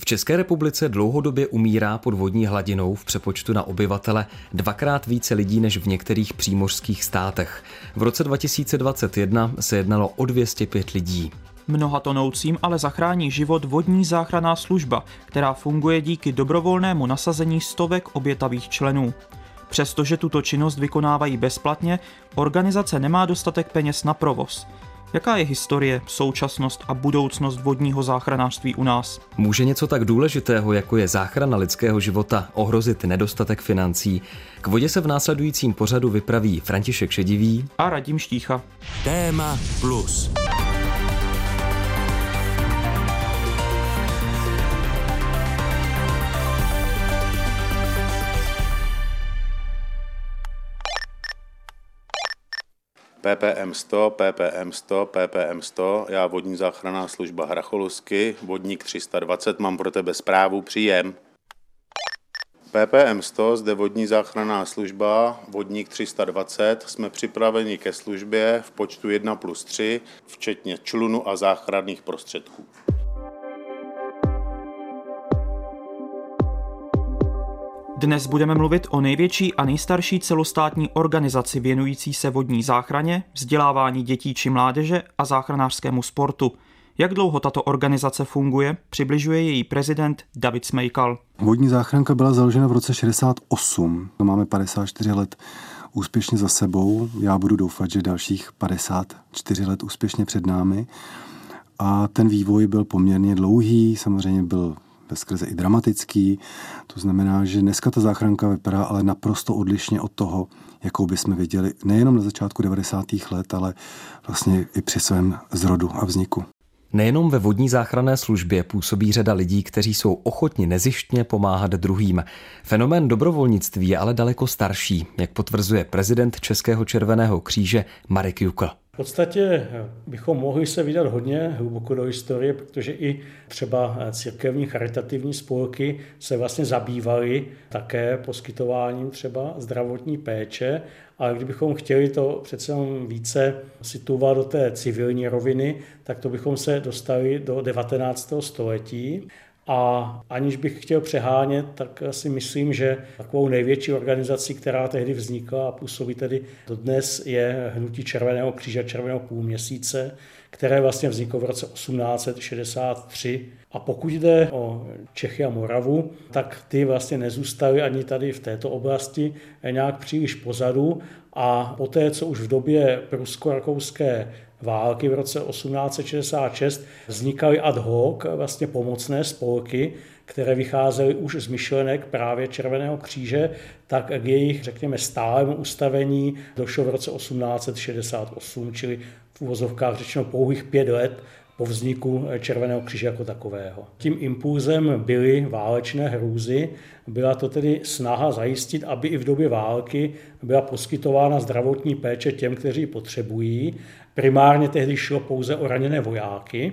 V České republice dlouhodobě umírá pod vodní hladinou v přepočtu na obyvatele dvakrát více lidí než v některých přímořských státech. V roce 2021 se jednalo o 205 lidí. Mnoha tonoucím ale zachrání život Vodní záchranná služba, která funguje díky dobrovolnému nasazení stovek obětavých členů. Přestože tuto činnost vykonávají bezplatně, organizace nemá dostatek peněz na provoz. Jaká je historie, současnost a budoucnost vodního záchranářství u nás? Může něco tak důležitého, jako je záchrana lidského života, ohrozit nedostatek financí? K vodě se v následujícím pořadu vypraví František Šedivý a Radim Štícha. Téma plus. PPM 100, PPM 100, PPM 100, já Vodní záchranná služba Hracholusky, vodník 320, mám pro tebe zprávu, příjem. PPM 100, zde Vodní záchranná služba, vodník 320, jsme připraveni ke službě v počtu 1+3, včetně člunu a záchranných prostředků. Dnes budeme mluvit o největší a nejstarší celostátní organizaci věnující se vodní záchraně, vzdělávání dětí či mládeže a záchranářskému sportu. Jak dlouho tato organizace funguje, přibližuje její prezident David Smejkal. Vodní záchranka byla založena v roce 68. Máme 54 let úspěšně za sebou. Já budu doufat, že dalších 54 let úspěšně před námi. A ten vývoj byl poměrně dlouhý, samozřejmě byl veskrze i dramatický, to znamená, že dneska ta záchranka vypadá ale naprosto odlišně od toho, jakou bychom viděli nejenom na začátku 90. let, ale vlastně i při svém zrodu a vzniku. Nejenom ve Vodní záchranné službě působí řada lidí, kteří jsou ochotni nezištně pomáhat druhým. Fenomén dobrovolnictví je ale daleko starší, jak potvrzuje prezident Českého Červeného kříže Marek Jukl. V podstatě bychom mohli se vydat hodně hluboko do historie, protože i třeba církevní charitativní spolky se vlastně zabývaly také poskytováním třeba zdravotní péče, ale kdybychom chtěli to přece více situovat do té civilní roviny, tak to bychom se dostali do 19. století. A aniž bych chtěl přehánět, tak si myslím, že takovou největší organizací, která tehdy vznikla a působí tedy dodnes, je hnutí Červeného kříže Červeného půlměsíce, které vlastně vzniklo v roce 1863. A pokud jde o Čechy a Moravu, tak ty vlastně nezůstaly ani tady v této oblasti nějak příliš pozadu. A poté, co už v době prusko-rakouské války v roce 1866 vznikaly ad hoc vlastně pomocné spolky, které vycházely už z myšlenek právě Červeného kříže, tak k jejich, řekněme, stálému ustavení došlo v roce 1868, čili v uvozovkách řečeno pouhých 5 let po vzniku Červeného kříže jako takového. Tím impulzem byly válečné hrůzy, byla to tedy snaha zajistit, aby i v době války byla poskytována zdravotní péče těm, kteří ji potřebují. Primárně tehdy šlo pouze o raněné vojáky,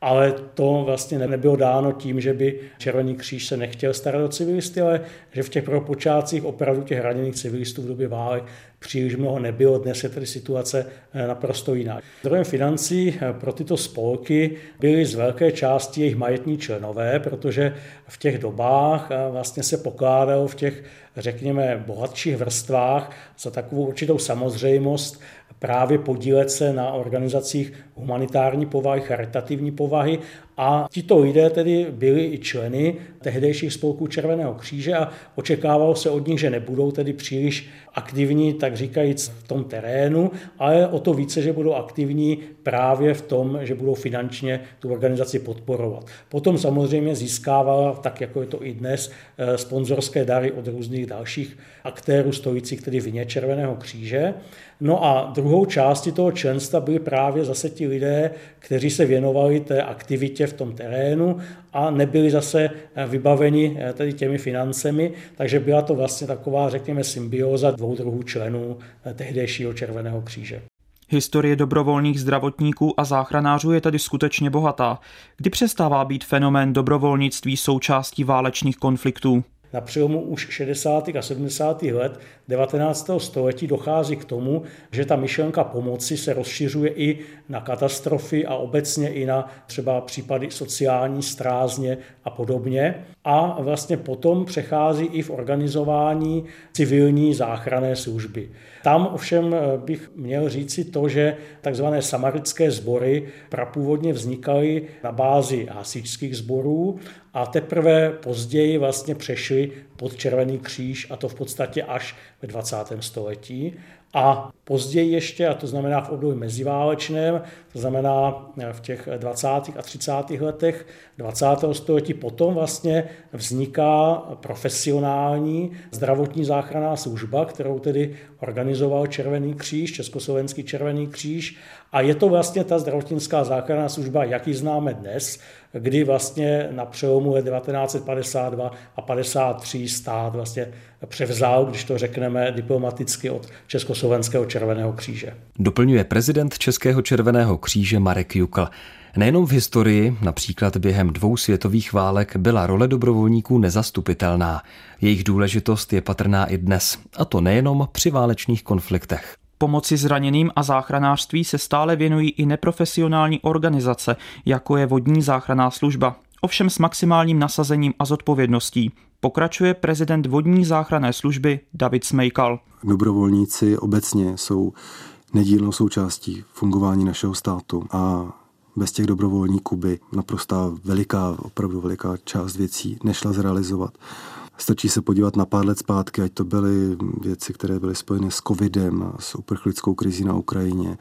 ale to vlastně nebylo dáno tím, že by Červený kříž se nechtěl starat o civilisty, ale že v těch prvopočátcích opravdu těch raněných civilistů v době válek příliš mnoho nebylo. Dnes je tedy situace naprosto jiná. Zdrojem financí pro tyto spolky byly z velké části jejich majetní členové, protože v těch dobách vlastně se pokládalo v těch, řekněme, bohatších vrstvách za takovou určitou samozřejmost právě podílet se na organizacích humanitární povahy, charitativní povahy, a tito lidé tedy byli i členy tehdejších spolků Červeného kříže a očekávalo se od nich, že nebudou tedy příliš aktivní, tak říkajíc, v tom terénu, ale o to více, že budou aktivní právě v tom, že budou finančně tu organizaci podporovat. Potom samozřejmě získávala, tak jako je to i dnes, sponzorské dary od různých dalších aktérů stojících tedy vně Červeného kříže. No a druhou částí toho členstva byli právě zase ti lidé, kteří se věnovali té aktivitě v tom terénu a nebyli zase vybaveni tedy těmi financemi, takže byla to vlastně taková, řekněme, symbióza dvou druhů členů tehdejšího Červeného kříže. Historie dobrovolných zdravotníků a záchranářů je tady skutečně bohatá. Kdy přestává být fenomén dobrovolnictví součástí válečných konfliktů? Na přelomu už 60. a 70. let 19. století dochází k tomu, že ta myšlenka pomoci se rozšiřuje i na katastrofy a obecně i na třeba případy sociální strázně a podobně. A vlastně potom přechází i v organizování civilní záchranné služby. Tam ovšem bych měl říci to, že takzvané samarické sbory prapůvodně vznikaly na bázi hasičských sborů a teprve později vlastně přešly pod Červený kříž, a to v podstatě až ve 20. století. A později ještě, a to znamená v období meziválečném, to znamená v těch 20. a 30. letech 20. století, potom vlastně vzniká profesionální zdravotní záchranná služba, kterou tedy organizoval Červený kříž, Československý Červený kříž. A je to vlastně ta zdravotnická záchranná služba, jak ji známe dnes, kdy vlastně na přelomu let 1952 a 1953 stát vlastně převzal, když to řekneme diplomaticky, od Československého Červeného kříže. Doplňuje prezident Českého Červeného kříže Marek Jukl. Nejenom v historii, například během 2 světových válek, byla role dobrovolníků nezastupitelná. Jejich důležitost je patrná i dnes, a to nejenom při válečných konfliktech. Pomoci zraněným a záchranářství se stále věnují i neprofesionální organizace, jako je Vodní záchranná služba, ovšem s maximálním nasazením a zodpovědností. Pokračuje prezident Vodní záchranné služby David Smejkal. Dobrovolníci obecně jsou nedílnou součástí fungování našeho státu a bez těch dobrovolníků by naprostá veliká, opravdu veliká část věcí nešla zrealizovat. Stačí se podívat na pár let zpátky, ať to byly věci, které byly spojeny s covidem, s uprchlickou krizí na Ukrajině,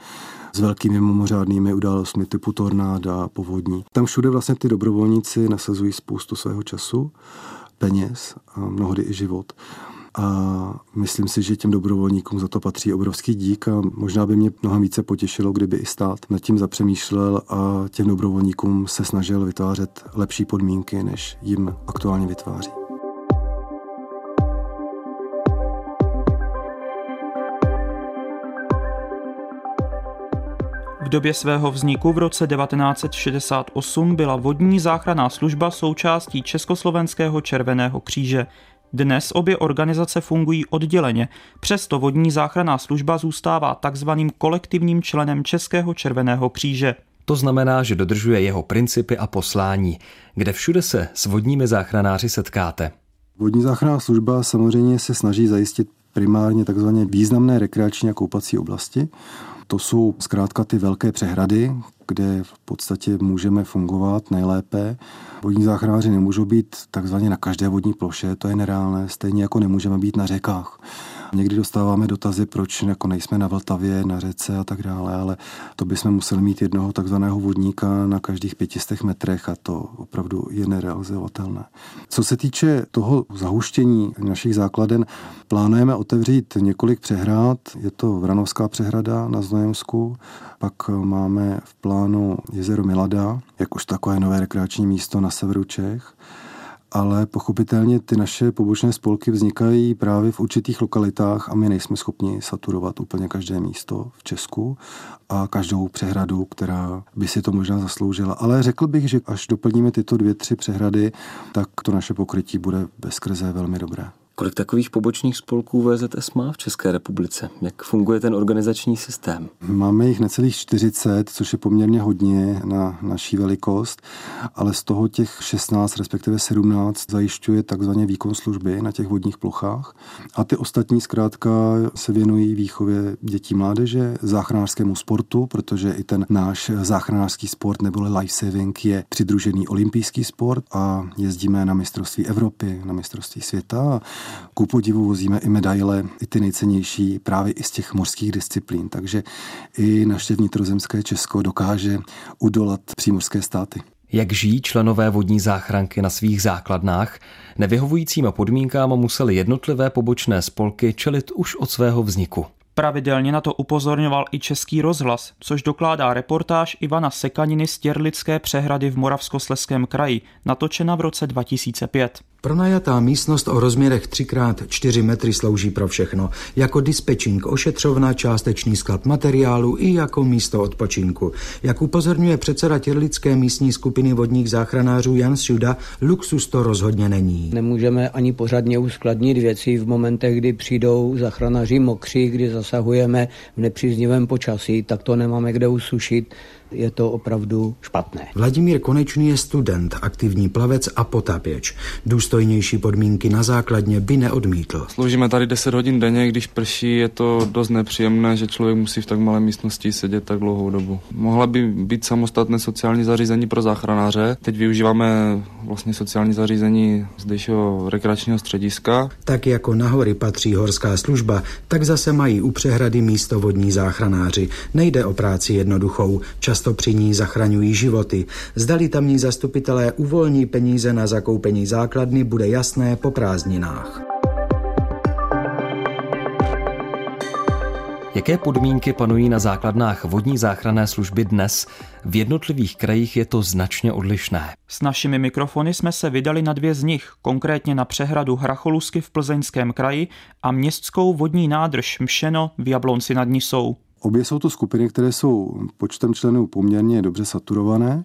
s velkými mimořádnými událostmi typu tornáda a povodní. Tam všude vlastně ty dobrovolníci nasazují spoustu svého času, peněz a mnohdy i život. A myslím si, že těm dobrovolníkům za to patří obrovský dík a možná by mě mnohem více potěšilo, kdyby i stát nad tím zapřemýšlel a těm dobrovolníkům se snažil vytvářet lepší podmínky, než jim aktuálně vytváří. V době svého vzniku v roce 1968 byla Vodní záchranná služba součástí Československého Červeného kříže. Dnes obě organizace fungují odděleně, přesto Vodní záchranná služba zůstává takzvaným kolektivním členem Českého Červeného kříže. To znamená, že dodržuje jeho principy a poslání, kde všude se s vodními záchranáři setkáte. Vodní záchranná služba samozřejmě se snaží zajistit primárně takzvané významné rekreační a koupací oblasti. To jsou zkrátka ty velké přehrady, kde v podstatě můžeme fungovat nejlépe. Vodní záchranáři nemůžou být takzvaně na každé vodní ploše, to je nereálné, stejně jako nemůžeme být na řekách. Někdy dostáváme dotazy, proč jako nejsme na Vltavě, na řece a tak dále, ale to bychom museli mít jednoho takzvaného vodníka na každých 500 metrech a to opravdu je nerealizovatelné. Co se týče toho zahuštění našich základen, plánujeme otevřít několik přehrad. Je to Vranovská přehrada na Znojemsku, pak máme v plánu jezero Milada, jakož takové nové rekreační místo na severu Čech. Ale pochopitelně ty naše pobočné spolky vznikají právě v určitých lokalitách a my nejsme schopni saturovat úplně každé místo v Česku a každou přehradu, která by si to možná zasloužila. Ale řekl bych, že až doplníme tyto 2-3 přehrady, tak to naše pokrytí bude bezkrze velmi dobré. Kolik takových pobočných spolků VZS má v České republice? Jak funguje ten organizační systém? Máme jich necelých 40, což je poměrně hodně na naší velikost, ale z toho těch 16, respektive 17 zajišťuje takzvané výkon služby na těch vodních plochách a ty ostatní zkrátka se věnují výchově dětí mládeže, záchranářskému sportu, protože i ten náš záchranářský sport neboli lifesaving je přidružený olympijský sport a jezdíme na mistrovství Evropy, na mistrovství světa. Ku podivu vozíme i medaile, i ty nejcennější právě i z těch mořských disciplín, takže i naše vnitrozemské Česko dokáže udolat přímořské státy. Jak žijí členové vodní záchranky na svých základnách? Nevyhovujícím podmínkám musely jednotlivé pobočné spolky čelit už od svého vzniku. Pravidelně na to upozorňoval i Český rozhlas, což dokládá reportáž Ivana Sekaniny z Těrlické přehrady v Moravskoslezském kraji, natočena v roce 2005. Pronajatá místnost o rozměrech 3x4 metry slouží pro všechno, jako dispečink, ošetřovna, částečný sklad materiálu i jako místo odpočinku. Jak upozorňuje předseda těrlické místní skupiny vodních záchranářů Jan Šuda, luxus to rozhodně není. Nemůžeme ani pořádně uskladnit věci v momentech, kdy přijdou záchranáři mokří, kdy zasahujeme v nepříznivém počasí, tak to nemáme kde usušit. Je to opravdu špatné. Vladimír Konečný je student, aktivní plavec a potápěč. Důstojnější podmínky na základně by neodmítl. Sloužíme tady 10 hodin denně, když prší, je to dost nepříjemné, že člověk musí v tak malé místnosti sedět tak dlouhou dobu. Mohla by být samostatné sociální zařízení pro záchranáře. Teď využíváme vlastně sociální zařízení zdejšího rekreačního střediska. Tak jako na hory patří horská služba, tak zase mají u přehrady místo vodní záchranáři. Nejde o práci jednoduchou. Často při ní zachraňují životy. Zdali tamní zastupitelé uvolní peníze na zakoupení základny, bude jasné po prázdninách. Jaké podmínky panují na základnách vodní záchranné služby dnes? V jednotlivých krajích je to značně odlišné. S našimi mikrofony jsme se vydali na dvě z nich, konkrétně na přehradu Hracholusky v Plzeňském kraji a městskou vodní nádrž Mšeno v Jablonci nad Nisou. Obě jsou to skupiny, které jsou počtem členů poměrně dobře saturované.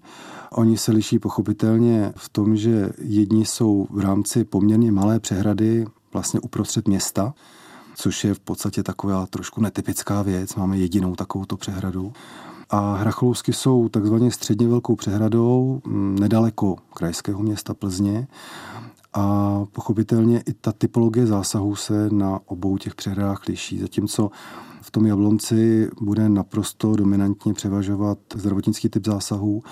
Oni se liší pochopitelně v tom, že jedni jsou v rámci poměrně malé přehrady vlastně uprostřed města, což je v podstatě taková trošku netypická věc. Máme jedinou takovouto přehradu. A Hracholusky jsou takzvaně středně velkou přehradou nedaleko krajského města Plzně. A pochopitelně i ta typologie zásahů se na obou těch přehradách liší, zatímco v tom Jablonci bude naprosto dominantně převažovat zdravotnický typ zásahů,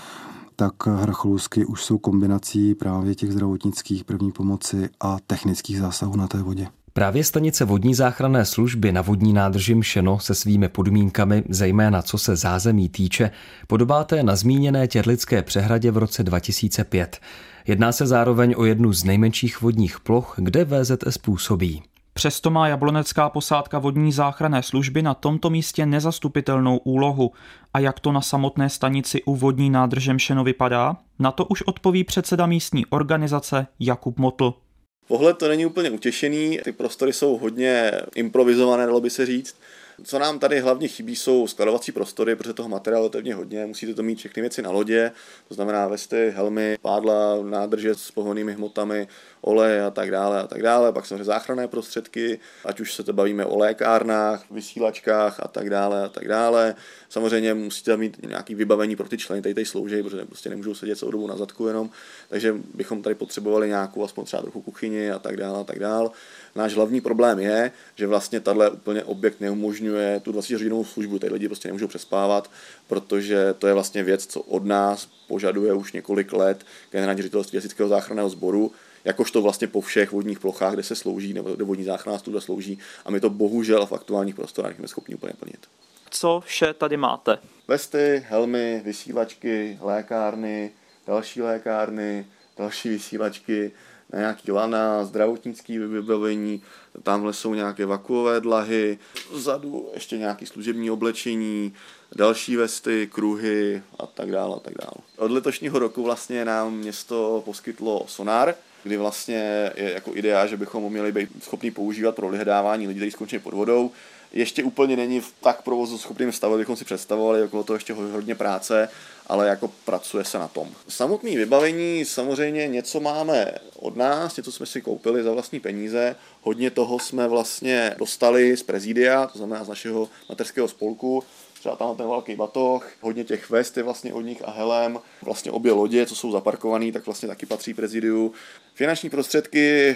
tak Hracholusky už jsou kombinací právě těch zdravotnických první pomoci a technických zásahů na té vodě. Právě stanice vodní záchranné služby na vodní nádrži Mšeno se svými podmínkami, zejména co se zázemí týče, podobá té na zmíněné Těrlické přehradě v roce 2005. Jedná se zároveň o jednu z nejmenších vodních ploch, kde VZS působí. Přesto má jablonecká posádka vodní záchranné služby na tomto místě nezastupitelnou úlohu. A jak to na samotné stanici u vodní nádrže Mšeno vypadá? Na to už odpoví předseda místní organizace Jakub Motl. Pohled to není úplně utěšený, ty prostory jsou hodně improvizované, dalo by se říct. Co nám tady hlavně chybí, jsou skladovací prostory, protože toho materiálu je hodně, musíte to mít všechny věci na lodě, to znamená vesty, helmy, pádla, nádrže s pohonnými hmotami, olej a tak dále, pak samozřejmě záchranné prostředky, ať už se to bavíme o lékárnách, vysílačkách a tak dále. Samozřejmě musíte mít nějaké vybavení pro ty členy tady sloužej, protože prostě nemůžou sedět celou dobu na zadku jenom, takže bychom tady potřebovali nějakou aspoň třeba trochu kuchyni a tak dále. Náš hlavní problém je, že vlastně tato úplně objekt neumožňuje tu 20hodinovou službu, tady lidi prostě nemůžou přespávat, protože to je vlastně věc, co od nás požaduje už několik let generální ředitelství Hasičského záchranného sboru, jakožto vlastně po všech vodních plochách, kde se slouží, nebo kde vodní záchranná služba slouží, a my to bohužel v aktuálních prostorách jsme schopni úplně plnit. Co vše tady máte? Vesty, helmy, vysílačky, lékárny, další vysílačky, nějaký lana, zdravotnické vybavení, tamhle jsou nějaké vakuové dlahy, vzadu ještě nějaké služební oblečení, další vesty, kruhy a tak dále. Od letošního roku vlastně nám město poskytlo sonar, kdy vlastně je jako idea, že bychom měli být schopni používat pro vyhledávání lidí, kteří skončili pod vodou. Ještě úplně není v tak provozoschopném stavu, abychom si představovali, okolo toho ještě hodně práce, ale jako pracuje se na tom. Samotné vybavení, samozřejmě něco máme od nás, něco jsme si koupili za vlastní peníze, hodně toho jsme vlastně dostali z Prezidia, to znamená z našeho mateřského spolku, třeba tam ten velký batoh, hodně těch vest je vlastně od nich a helem, vlastně obě lodě, co jsou zaparkované, tak vlastně taky patří Prezidiu. Finanční prostředky,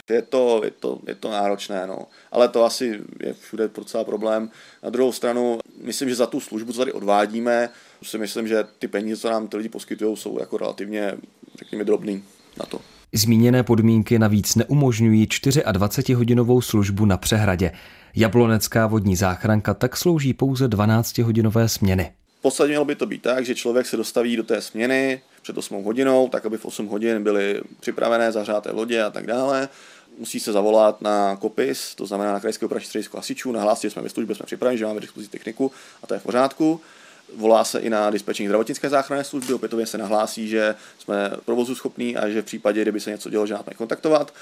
je to náročné, no. Ale to asi je všude docela problém. Na druhou stranu, myslím, že za tu službu, co tady odvádíme, si myslím, že ty peníze, co nám ty lidi poskytují, jsou jako relativně, řekněme, drobný na to. Zmíněné podmínky navíc neumožňují 24hodinovou službu na přehradě. Jablonecká vodní záchranka tak slouží pouze 12hodinové směny. V podstatě mělo by to být tak, že člověk se dostaví do té směny před 8 hodinou, tak aby v 8 hodin byly připravené, zahřáté lodě a tak dále. Musí se zavolat na KOPIS, to znamená na krajské operační středisko hasičů, nahlásit, že jsme ve službě, jsme připraveni, že máme v dispozici techniku a to je v pořádku. Volá se i na dispečink zdravotnické záchranné služby, opětovně se nahlásí, že jsme provozuschopní a že v případě, kdyby se něco dělo, že nás mají kontaktovat.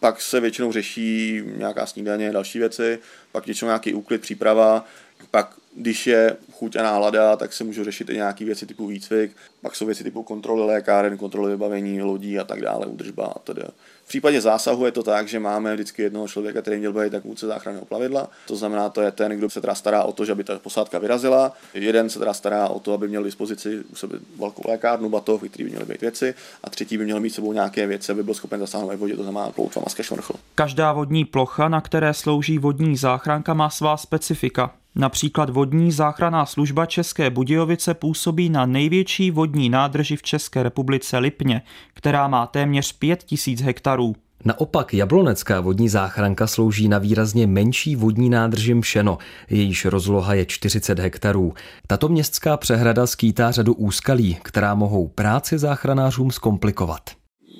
Pak se většinou řeší nějaká snídaně, další věci, pak většinou nějaký úklid, příprava, pak když je chuť a nálada, tak se můžou řešit i nějaké věci typu výcvik, pak jsou věci typu kontroly lékáren, kontroly vybavení lodí a tak dále, údržba a tedy. V případě zásahu je to tak, že máme vždycky jednoho člověka, který měl být tak vůdce záchranného plavidla. To znamená, to je ten, kdo se teda stará o to, že aby ta posádka vyrazila. Jeden se teda stará o to, aby měl dispozici u sebe velkou lékárnu, batov, který by měly být věci, a třetí by měl mít s sebou nějaké věci, aby byl schopen zasáhnout vodě, to znamená ploutva, maska, šnorchl. Každá vodní plocha, na které slouží vodní záchranka, má svá specifika. Například Vodní záchranná služba České Budějovice působí na největší vodní nádrži v České republice Lipně, která má téměř 5 000 hektarů. Naopak jablonecká vodní záchranka slouží na výrazně menší vodní nádrži Mšeno, jejíž rozloha je 40 hektarů. Tato městská přehrada skýtá řadu úskalí, která mohou práci záchranářům zkomplikovat.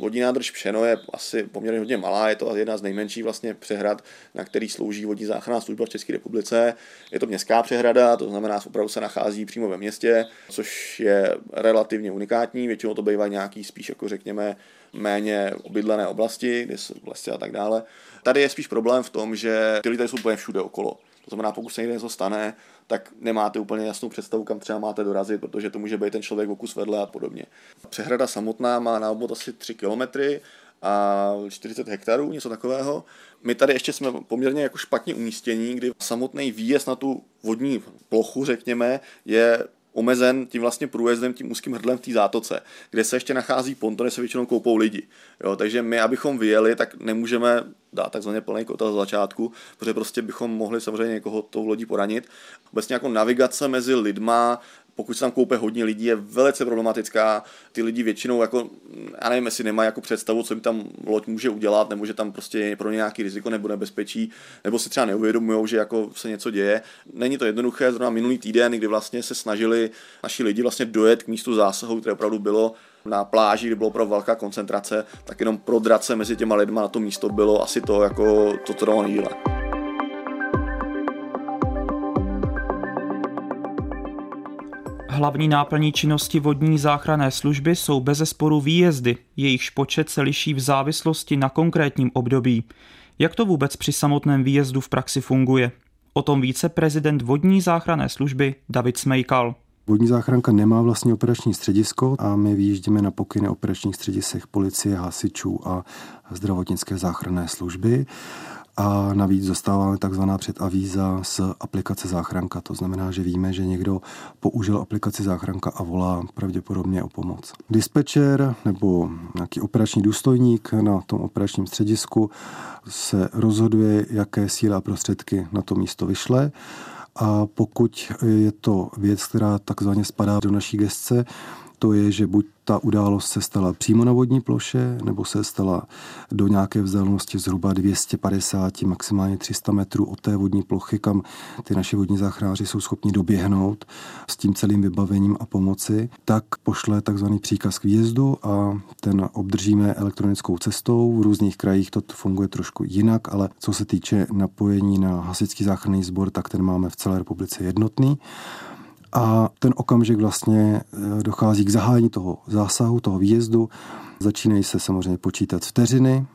Vodní nádrž Mšeno je asi poměrně hodně malá, je to jedna z nejmenších vlastně přehrad, na který slouží vodní záchranná služba v České republice. Je to městská přehrada, to znamená, že opravdu se nachází přímo ve městě, což je relativně unikátní, většinou to bývá nějaký spíš jako řekněme méně obydlené oblasti, kde jsou oblasti a tak dále. Tady je spíš problém v tom, že ty lidé jsou úplně všude okolo. To znamená, pokud se někde něco stane, tak nemáte úplně jasnou představu, kam třeba máte dorazit, protože to může být ten člověk o kus vedle a podobně. Přehrada samotná má na obvod asi 3 kilometry a 40 hektarů, něco takového. My tady ještě jsme poměrně jako špatně umístění, kdy samotný výjezd na tu vodní plochu, řekněme, je omezen tím vlastně průjezdem, tím úzkým hrdlem v té zátoce, kde se ještě nachází ponton, kde se většinou koupou lidi. Jo, takže my, abychom vyjeli, tak nemůžeme dát takzvaně plný kotel z začátku, protože prostě bychom mohli samozřejmě někoho tou lodí poranit. Obecně jako navigace mezi lidma, pokud se tam koupe hodně lidí, je velice problematická. Ty lidi většinou jako, já nevím, jestli nemají jako představu, co jim tam loď může udělat, nebo že tam prostě je pro ně nějaký riziko nebo nebezpečí, nebo si třeba neuvědomují, že jako se něco děje. Není to jednoduché, zrovna minulý týden, kdy vlastně se snažili naši lidi vlastně dojet k místu zásahu, které opravdu bylo na pláži, kde byla opravdu velká koncentrace, tak jenom prodrat se mezi těma lidma na to místo bylo asi to, jako to trvalo díle. Hlavní náplní činnosti vodní záchranné služby jsou bezesporu výjezdy, jejichž počet se liší v závislosti na konkrétním období. Jak to vůbec při samotném výjezdu v praxi funguje? O tom více prezident vodní záchranné služby David Smejkal. Vodní záchranka nemá vlastně operační středisko a my vyjíždíme na pokyny operačních středisek policie, hasičů a zdravotnické záchranné služby. A navíc dostáváme takzvaná předavíza z aplikace záchranka. To znamená, že víme, že někdo použil aplikaci záchranka a volá pravděpodobně o pomoc. Dispečer nebo nějaký operační důstojník na tom operačním středisku se rozhoduje, jaké síly a prostředky na to místo vyšle. A pokud je to věc, která takzvaně spadá do naší gesce, to je, že buď ta událost se stala přímo na vodní ploše, nebo se stala do nějaké vzdálenosti zhruba 250, maximálně 300 metrů od té vodní plochy, kam ty naši vodní záchranáři jsou schopni doběhnout s tím celým vybavením a pomoci, tak pošle takzvaný příkaz k výjezdu a ten obdržíme elektronickou cestou. V různých krajích to funguje trošku jinak, ale co se týče napojení na hasičský záchranný sbor, tak ten máme v celé republice jednotný. A ten okamžik vlastně dochází k zahájení toho zásahu, toho výjezdu. Začínají se samozřejmě počítat vteřiny,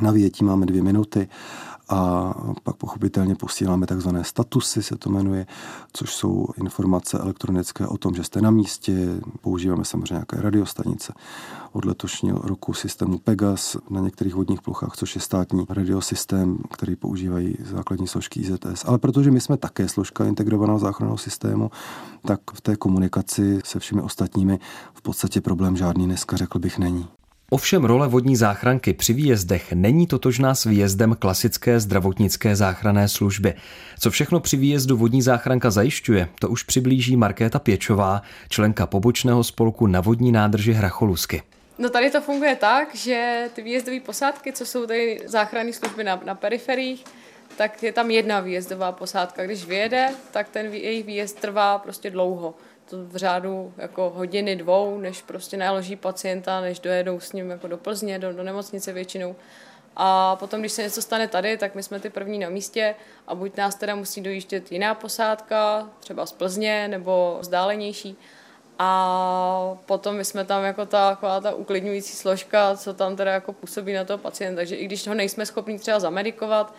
na výjetí máme 2 minuty a pak pochopitelně posíláme takzvané statusy, se to jmenuje, což jsou informace elektronické o tom, že jste na místě. Používáme samozřejmě nějaké radiostanice. Od letošního roku systému Pegas na některých vodních plochách, což je státní radiosystém, který používají základní složky IZS. Ale protože my jsme také složka integrovaného záchranného systému, tak v té komunikaci se všemi ostatními v podstatě problém žádný dneska, řekl bych, není. Ovšem role vodní záchranky při výjezdech není totožná s výjezdem klasické zdravotnické záchranné služby. Co všechno při výjezdu vodní záchranka zajišťuje, to už přiblíží Markéta Pěčová, členka pobočného spolku na vodní nádrži Hracholusky. No tady to funguje tak, že ty výjezdové posádky, co jsou tady záchranné služby na periferiích, tak je tam jedna výjezdová posádka. Když vyjede, tak ten jejich výjezd trvá prostě dlouho. To v řádu jako hodiny, 2, než prostě naloží pacienta, než dojedou s ním jako do Plzně, do nemocnice většinou. A potom, když se něco stane tady, tak my jsme ty první na místě a buď nás teda musí dojíždět jiná posádka, třeba z Plzně nebo vzdálenější. A potom my jsme tam jako ta uklidňující složka, co tam teda jako působí na toho pacienta. Takže i když ho nejsme schopni třeba zamedikovat,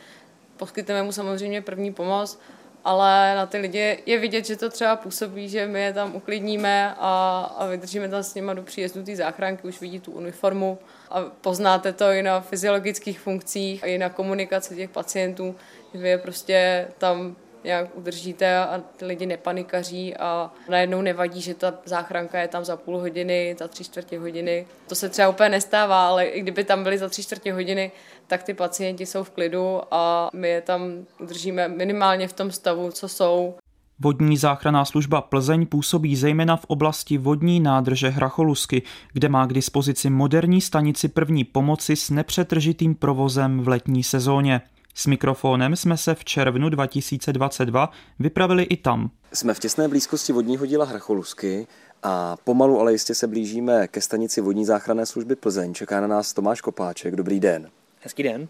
poskytneme mu samozřejmě první pomoc, ale na ty lidi je vidět, že to třeba působí, že my je tam uklidníme a vydržíme tam s nima do příjezdu té záchranky, už vidí tu uniformu a poznáte to i na fyziologických funkcích, i na komunikaci těch pacientů, že vy je prostě tam nějak udržíte a ty lidi nepanikaří a najednou nevadí, že ta záchranka je tam za půl hodiny, za 3/4 hodiny. To se třeba úplně nestává, ale i kdyby tam byli za 3/4 hodiny, tak ty pacienti jsou v klidu a my je tam udržíme minimálně v tom stavu, co jsou. Vodní záchranná služba Plzeň působí zejména v oblasti vodní nádrže Hracholusky, kde má k dispozici moderní stanici první pomoci s nepřetržitým provozem v letní sezóně. S mikrofonem jsme se v červnu 2022 vypravili i tam. Jsme v těsné blízkosti vodního díla Hracholusky a pomalu, ale jistě se blížíme ke stanici vodní záchranné služby Plzeň. Čeká na nás Tomáš Kopáček. Dobrý den. Hezký den.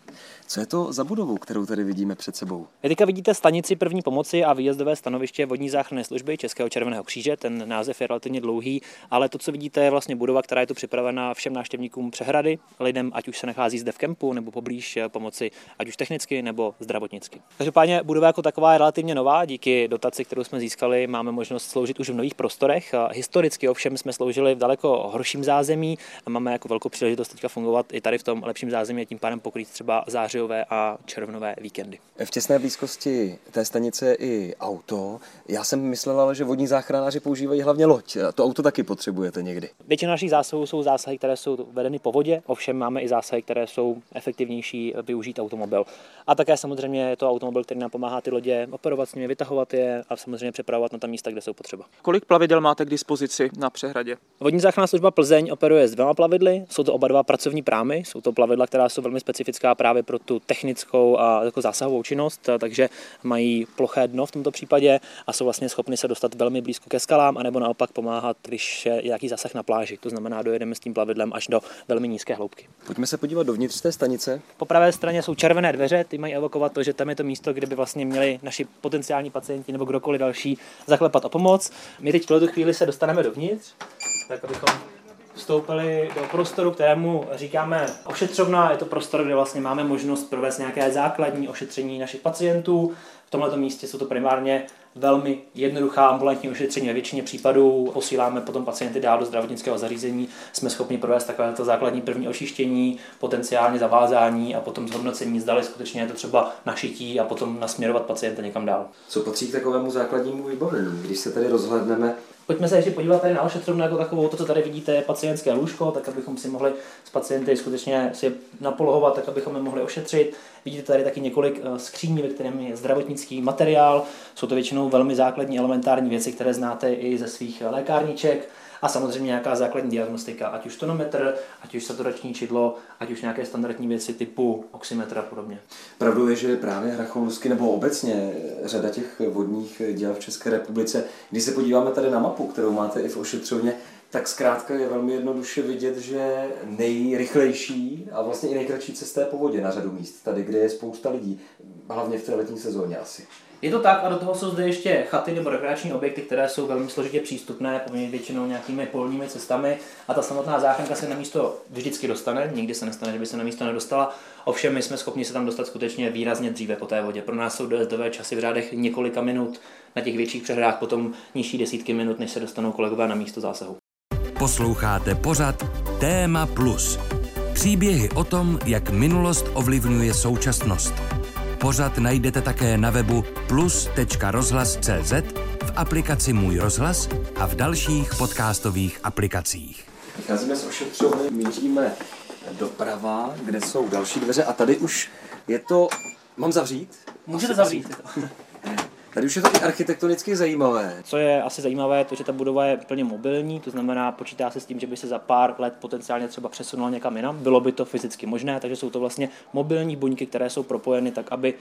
Co je to za budovu, kterou tady vidíme před sebou? Vy teďka vidíte stanici první pomoci a výjezdové stanoviště vodní záchranné služby Českého Červeného kříže. Ten název je relativně dlouhý, ale to, co vidíte, je vlastně budova, která je tu připravena všem návštěvníkům přehrady, lidem, ať už se nachází zde v kempu nebo poblíž pomoci, ať už technicky nebo zdravotnicky. Každopádně budova jako taková je relativně nová. Díky dotaci, kterou jsme získali, máme možnost sloužit už v nových prostorech. Historicky ovšem jsme sloužili v daleko horším zázemí a máme jako velkou příležitost teďka fungovat i tady v tom lepším zázemí, tím pádem pokrýt třeba zářijové a červnové víkendy. V těsné blízkosti té stanice je i auto. Já jsem myslela, že vodní záchranáři používají hlavně loď. To auto taky potřebujete někdy. Většina našich zásahů jsou zásahy, které jsou vedeny po vodě, ovšem máme i zásahy, které jsou efektivnější využít automobil. A také samozřejmě je to automobil, který nám pomáhá ty lodě operovat s nimi, vytahovat je a samozřejmě přepravovat na ta místa, kde jsou potřeba. Kolik plavidel máte k dispozici na přehradě? Vodní záchranná služba Plzeň operuje s 2 plavidly. Jsou to oba 2 pracovní prámy, jsou to plavidla, která jsou velmi specifická právě pro tu technickou a jako zásahovou činnost, takže mají ploché dno v tomto případě a jsou vlastně schopni se dostat velmi blízko ke skalám, anebo naopak pomáhat, když je nějaký zásah na pláži. To znamená, dojedeme s tím plavidlem až do velmi nízké hloubky. Pojďme se podívat dovnitř té stanice. Po pravé straně jsou červené dveře, ty mají evokovat to, že tam je to místo, kde by vlastně měli naši potenciální pacienti nebo kdokoliv další zaklepat o pomoc. My teď v tu chvíli se dostaneme dovnitř, tak abychom vstoupili do prostoru, kterému říkáme ošetřovna. Je to prostor, kde vlastně máme možnost provést nějaké základní ošetření našich pacientů. V tomto místě jsou to primárně velmi jednoduchá ambulantní ošetření. Ve většině případů posíláme potom pacienty dál do zdravotnického zařízení. Jsme schopni provést takovéto základní první očištění, potenciálně zavázání a potom zhodnocení, zdali skutečně je to třeba našití a potom nasměrovat pacienta někam dál. Co patří k takovému základnímu vybavení, když se tady rozhlédneme? Pojďme se ještě podívat tady na ošetřovnu jako takovou. To, co tady vidíte, je pacientské lůžko, tak abychom si mohli s pacienty skutečně si napolohovat, tak abychom je mohli ošetřit. Vidíte tady taky několik skříní, ve kterém je zdravotnický materiál. Jsou to většinou velmi základní elementární věci, které znáte i ze svých lékárniček. A samozřejmě nějaká základní diagnostika, ať už tonometr, ať už saturační čidlo, ať už nějaké standardní věci typu oximetr a podobně. Pravdou je, že právě Hracholusky nebo obecně řada těch vodních děl v České republice, když se podíváme tady na mapu, kterou máte i v ošetřovně, tak zkrátka je velmi jednoduše vidět, že nejrychlejší a vlastně i nejkratší cesta je po vodě na řadu míst, tady, kde je spousta lidí, hlavně v té letní sezóně asi. Je to tak a do toho jsou zde ještě chaty nebo rekreační objekty, které jsou velmi složitě přístupné, poměrně většinou nějakými polními cestami a ta samotná záchranka se na místo vždycky dostane, nikdy se nestane, že by se na místo nedostala, ovšem my jsme schopni se tam dostat skutečně výrazně dříve po té vodě. Pro nás jsou dojezdové časy v řádech několika minut, na těch větších přehradách potom nižší desítky minut, než se dostanou kolegové na místo zásahu. Posloucháte pořad Téma plus. Příběhy o tom, jak minulost ovlivňuje současnost. Pořad najdete také na webu plus.rozhlas.cz, v aplikaci Můj rozhlas a v dalších podcastových aplikacích. Vycházíme z ošetřovny, míříme doprava, kde jsou další dveře a tady už je to... Mám zavřít? Můžete zavřít. Tady už je to i architektonicky zajímavé. Co je asi zajímavé, to, že ta budova je plně mobilní, to znamená, počítá se s tím, že by se za pár let potenciálně třeba přesunula někam jinam. Bylo by to fyzicky možné, takže jsou to vlastně mobilní buňky, které jsou propojeny tak, aby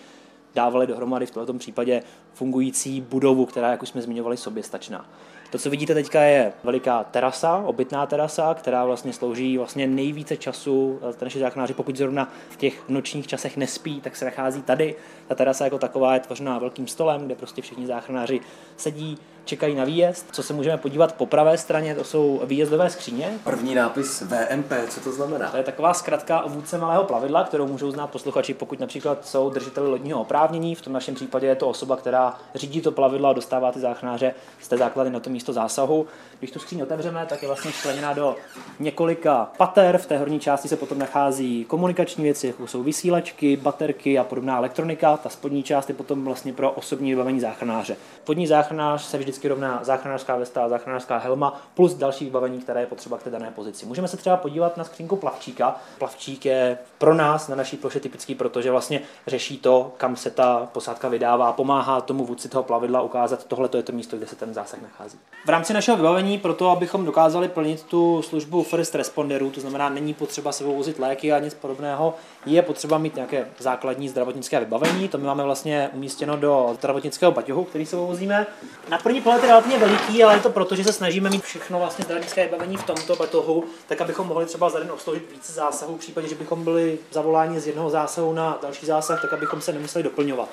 dávaly dohromady v tomto případě fungující budovu, která, jak už jsme zmiňovali, soběstačná. To, co vidíte teďka, je veliká terasa, obytná terasa, která vlastně slouží vlastně nejvíce času. Naši záchranáři, pokud zrovna v těch nočních časech nespí, tak se nachází tady. Ta terasa jako taková je tvořená velkým stolem, kde prostě všichni záchranáři sedí, čekají na výjezd. Co se můžeme podívat po pravé straně, to jsou výjezdové skříně. První nápis VMP, co to znamená? To je taková zkratka o vůdce malého plavidla, kterou můžou znát posluchači, pokud například jsou držiteli lodního oprávnění. V tom našem případě je to osoba, která řídí to plavidlo a dostává ty záchranáře z té základny na to místo zásahu. Když tu skříň otevřeme, tak je vlastně členěna do několika pater. V té horní části se potom nachází komunikační věci, jako jsou vysílačky, baterky a podobná elektronika. Ta spodní část je potom vlastně pro osobní vybavení záchranáře. Spodní záchranář se vždycky rovná záchranářská vesta, záchranářská helma plus další vybavení, které je potřeba k té dané pozici. Můžeme se třeba podívat na skřínku plavčíka. Plavčík je pro nás na naší ploše typický, protože vlastně řeší to, kam se ta posádka vydává, pomáhá tomu vůdci toho plavidla ukázat, tohle to je to místo, kde se ten zásah nachází. V rámci našeho vybavení pro to, abychom dokázali plnit tu službu first responderů, to znamená, není potřeba sebou vozit léky a nic podobného, je potřeba mít nějaké základní zdravotnické vybavení. To my máme vlastně umístěno do zdravotnického baťohu, který sebou vozíme. Na první pohled je relativně veliký, ale je to proto, že se snažíme mít všechno vlastně zdravotnické vybavení v tomto batohu, tak abychom mohli třeba za den obsloužit více zásahů, v případě, že bychom byli zavoláni z jednoho zásahu na další zásah, tak abychom se nemuseli doplňovat.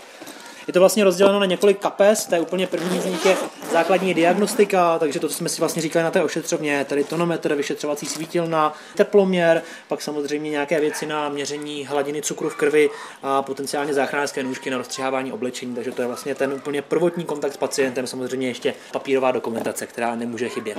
Je to vlastně rozděleno na několik kapes, to je úplně první z nich je základní diagnostika, takže to, co jsme si vlastně říkali na té ošetřovně, tady tonometr, vyšetřovací svítilna, teploměr, pak samozřejmě nějaké věci na měření hladiny cukru v krvi a potenciálně záchranářské nůžky na rozstřihávání oblečení, takže to je vlastně ten úplně prvotní kontakt s pacientem, samozřejmě ještě papírová dokumentace, která nemůže chybět.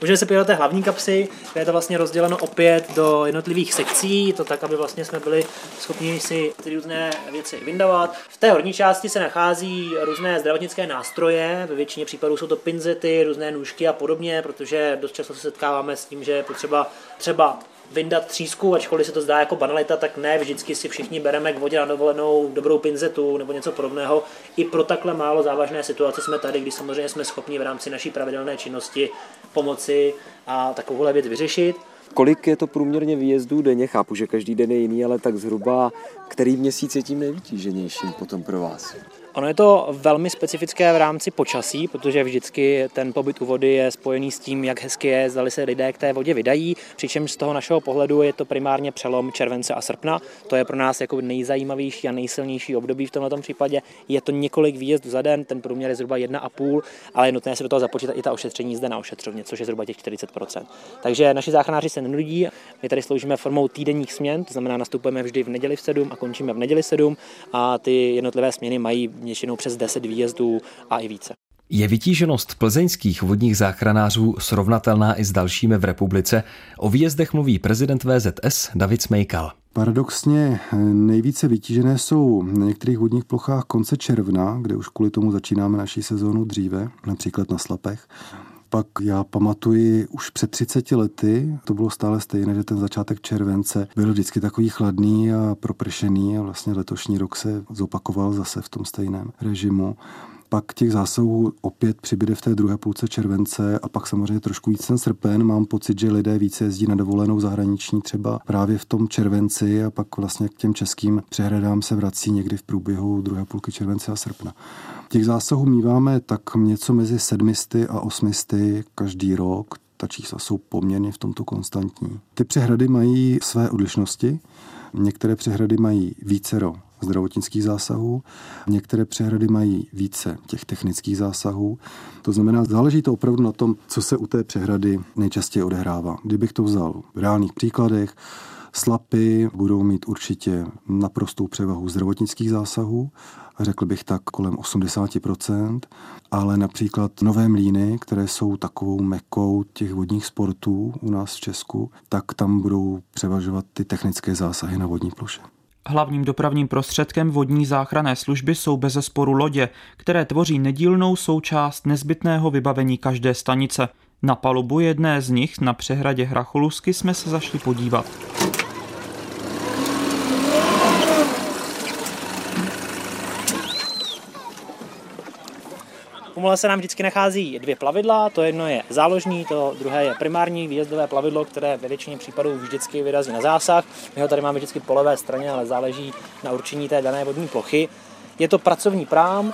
Můžeme se podívat té hlavní kapsy, kde je to vlastně rozděleno opět do jednotlivých sekcí, to tak, aby vlastně jsme byli schopni si ty různé věci vyndavat. V té horní části se nachází různé zdravotnické nástroje, ve většině případů jsou to pinzety, různé nůžky a podobně, protože dost často se setkáváme s tím, že je potřeba třeba vyndat třísku, ačkoliv se to zdá jako banalita, tak ne vždycky si všichni bereme k vodě na dovolenou dobrou pinzetu nebo něco podobného. I pro takhle málo závažné situace jsme tady, když samozřejmě jsme schopni v rámci naší pravidelné činnosti pomoci a takovouhle věc vyřešit. Kolik je to průměrně výjezdů denně? Chápu, že každý den je jiný, ale tak zhruba který měsíc je tím nejvytíženějším potom pro vás? Ono je to velmi specifické v rámci počasí, protože vždycky ten pobyt u vody je spojený s tím, jak hezky je, zdali se lidé k té vodě vydají, přičemž z toho našeho pohledu je to primárně přelom července a srpna. To je pro nás jako nejzajímavější a nejsilnější období v tomto případě. Je to několik výjezdů za den, ten průměr je zhruba 1,5, ale je nutné si do toho započítat i ta ošetření zde na ošetřovně, což je zhruba těch 40%. Takže naši záchranáři se nenudí. My tady sloužíme formou týdenních směn, to znamená, nastupujeme vždy v neděli v 7 a končíme v neděli 7 a ty jednotlivé směny mají většinou přes 10 výjezdů a i více. Je vytíženost plzeňských vodních záchranářů srovnatelná i s dalšími v republice? O výjezdech mluví prezident VZS David Smejkal. Paradoxně nejvíce vytížené jsou na některých vodních plochách konce června, kde už kvůli tomu začínáme naši sezónu dříve, například na Slapech. Pak já pamatuji už před 30 lety, to bylo stále stejné, že ten začátek července byl vždycky takový chladný a propršený a vlastně letošní rok se zopakoval zase v tom stejném režimu. Pak těch zásahů opět přibyde v té druhé půlce července a pak samozřejmě trošku víc ten srpen. Mám pocit, že lidé více jezdí na dovolenou zahraniční třeba právě v tom červenci a pak vlastně k těm českým přehradám se vrací někdy v průběhu druhé půlky července a srpna. Těch zásahů míváme tak něco mezi 700 a 800 každý rok. Ta čísla jsou poměrně v tomto konstantní. Ty přehrady mají své odlišnosti. Některé přehrady mají vícero zdravotnických zásahů, některé přehrady mají více těch technických zásahů. To znamená, záleží to opravdu na tom, co se u té přehrady nejčastěji odehrává. Kdybych to vzal v reálných příkladech, Slapy budou mít určitě naprostou převahu zdravotnických zásahů, řekl bych tak kolem 80%, ale například Nové Mlýny, které jsou takovou mekou těch vodních sportů u nás v Česku, tak tam budou převažovat ty technické zásahy na vodní ploše. Hlavním dopravním prostředkem vodní záchranné služby jsou bezesporu lodě, které tvoří nedílnou součást nezbytného vybavení každé stanice. Na palubu jedné z nich na přehradě Hracholusky jsme se zašli podívat. Pomalu se nám vždycky nachází dvě plavidla, to jedno je záložní, to druhé je primární výjezdové plavidlo, které ve většině případů vždycky vyrazí na zásah. My ho tady máme vždycky po levé straně, ale záleží na určení té dané vodní plochy. Je to pracovní prám,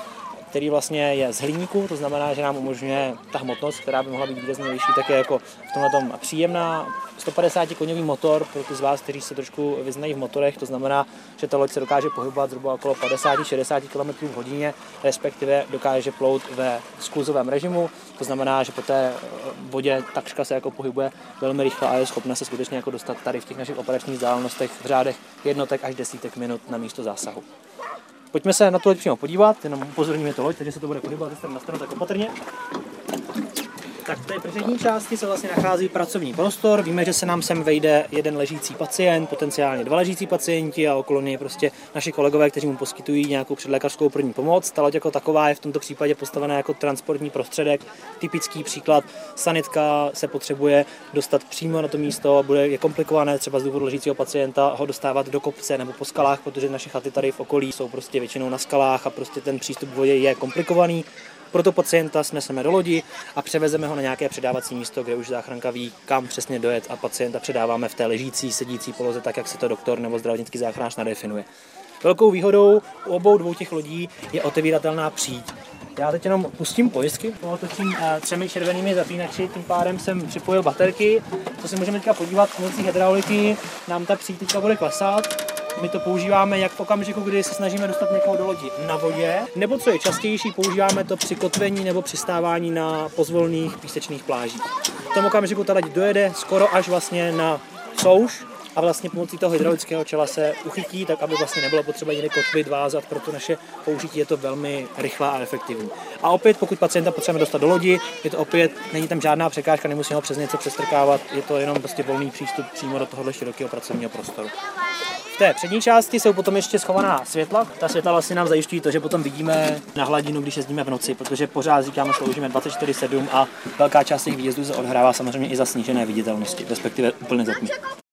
který vlastně je z hliníku, to znamená, že nám umožňuje ta hmotnost, která by mohla být výrazně vyšší, tak je jako v tomhletom příjemná. 150 koněvý motor pro ty z vás, kteří se trošku vyznají v motorech, to znamená, že ta loď se dokáže pohybovat zhruba okolo 50-60 km v hodině, respektive dokáže plout ve skluzovém režimu, to znamená, že po té vodě takřka se jako pohybuje velmi rychle a je schopna se skutečně jako dostat tady v těch našich operačních vzdálenostech v řádech jednotek až desítek minut na místo zásahu. Pojďme se na tu loď přímo podívat, jenom upozorníme to loď, takže se to bude pohybovat z na stranu tak opatrně. Tak v té přední části se vlastně nachází pracovní prostor. Víme, že se nám sem vejde jeden ležící pacient, potenciálně dva ležící pacienti a okolo něj prostě naši kolegové, kteří mu poskytují nějakou předlékařskou první pomoc. Ta loď jako taková je v tomto případě postavená jako transportní prostředek. Typický příklad, sanitka se potřebuje dostat přímo na to místo, je komplikované třeba z důvodu ležícího pacienta ho dostávat do kopce nebo po skalách, protože naše chaty tady v okolí jsou prostě většinou na skalách a prostě ten přístup k vodě je komplikovaný. Proto pacienta sneseme do lodi a převezeme ho na nějaké předávací místo, kde už záchranka ví, kam přesně dojet, a pacienta předáváme v té ležící, sedící poloze, tak jak si to doktor nebo zdravotnický záchranář nadefinuje. Velkou výhodou u obou dvou těch lodí je otevíratelná příď. Já teď jenom pustím pojistky, otočím třemi červenými zapínači, tím pádem jsem připojil baterky. Co si můžeme teďka podívat, pomocí hydrauliky nám ta příď teďka bude klesat. My to používáme jak v okamžiku, kdy se snažíme dostat někoho do lodi na vodě, nebo co je častější, používáme to při kotvení nebo přistávání na pozvolných písečných plážích. V tom okamžiku ta loď dojede skoro až vlastně na souš a vlastně pomocí toho hydraulického čela se uchytí, tak aby vlastně nebylo potřeba někde kotvit, vázat, proto naše použití je to velmi rychlá a efektivní. A opět, pokud pacienta potřebujeme dostat do lodi, je to opět, není tam žádná překážka, nemusíme ho přes něco přestrkávat, je to jenom prostě volný přístup přímo do tohohle širokého pracovního prostoru. V té přední části jsou potom ještě schovaná světla. Ta světla vlastně nám zajišťují to, že potom vidíme na hladinu, když jezdíme v noci, protože pořád říkáme, sloužíme 24/7 a velká část těch výjezdů se odhrává samozřejmě i za snížené viditelnosti, respektive úplně za tmy.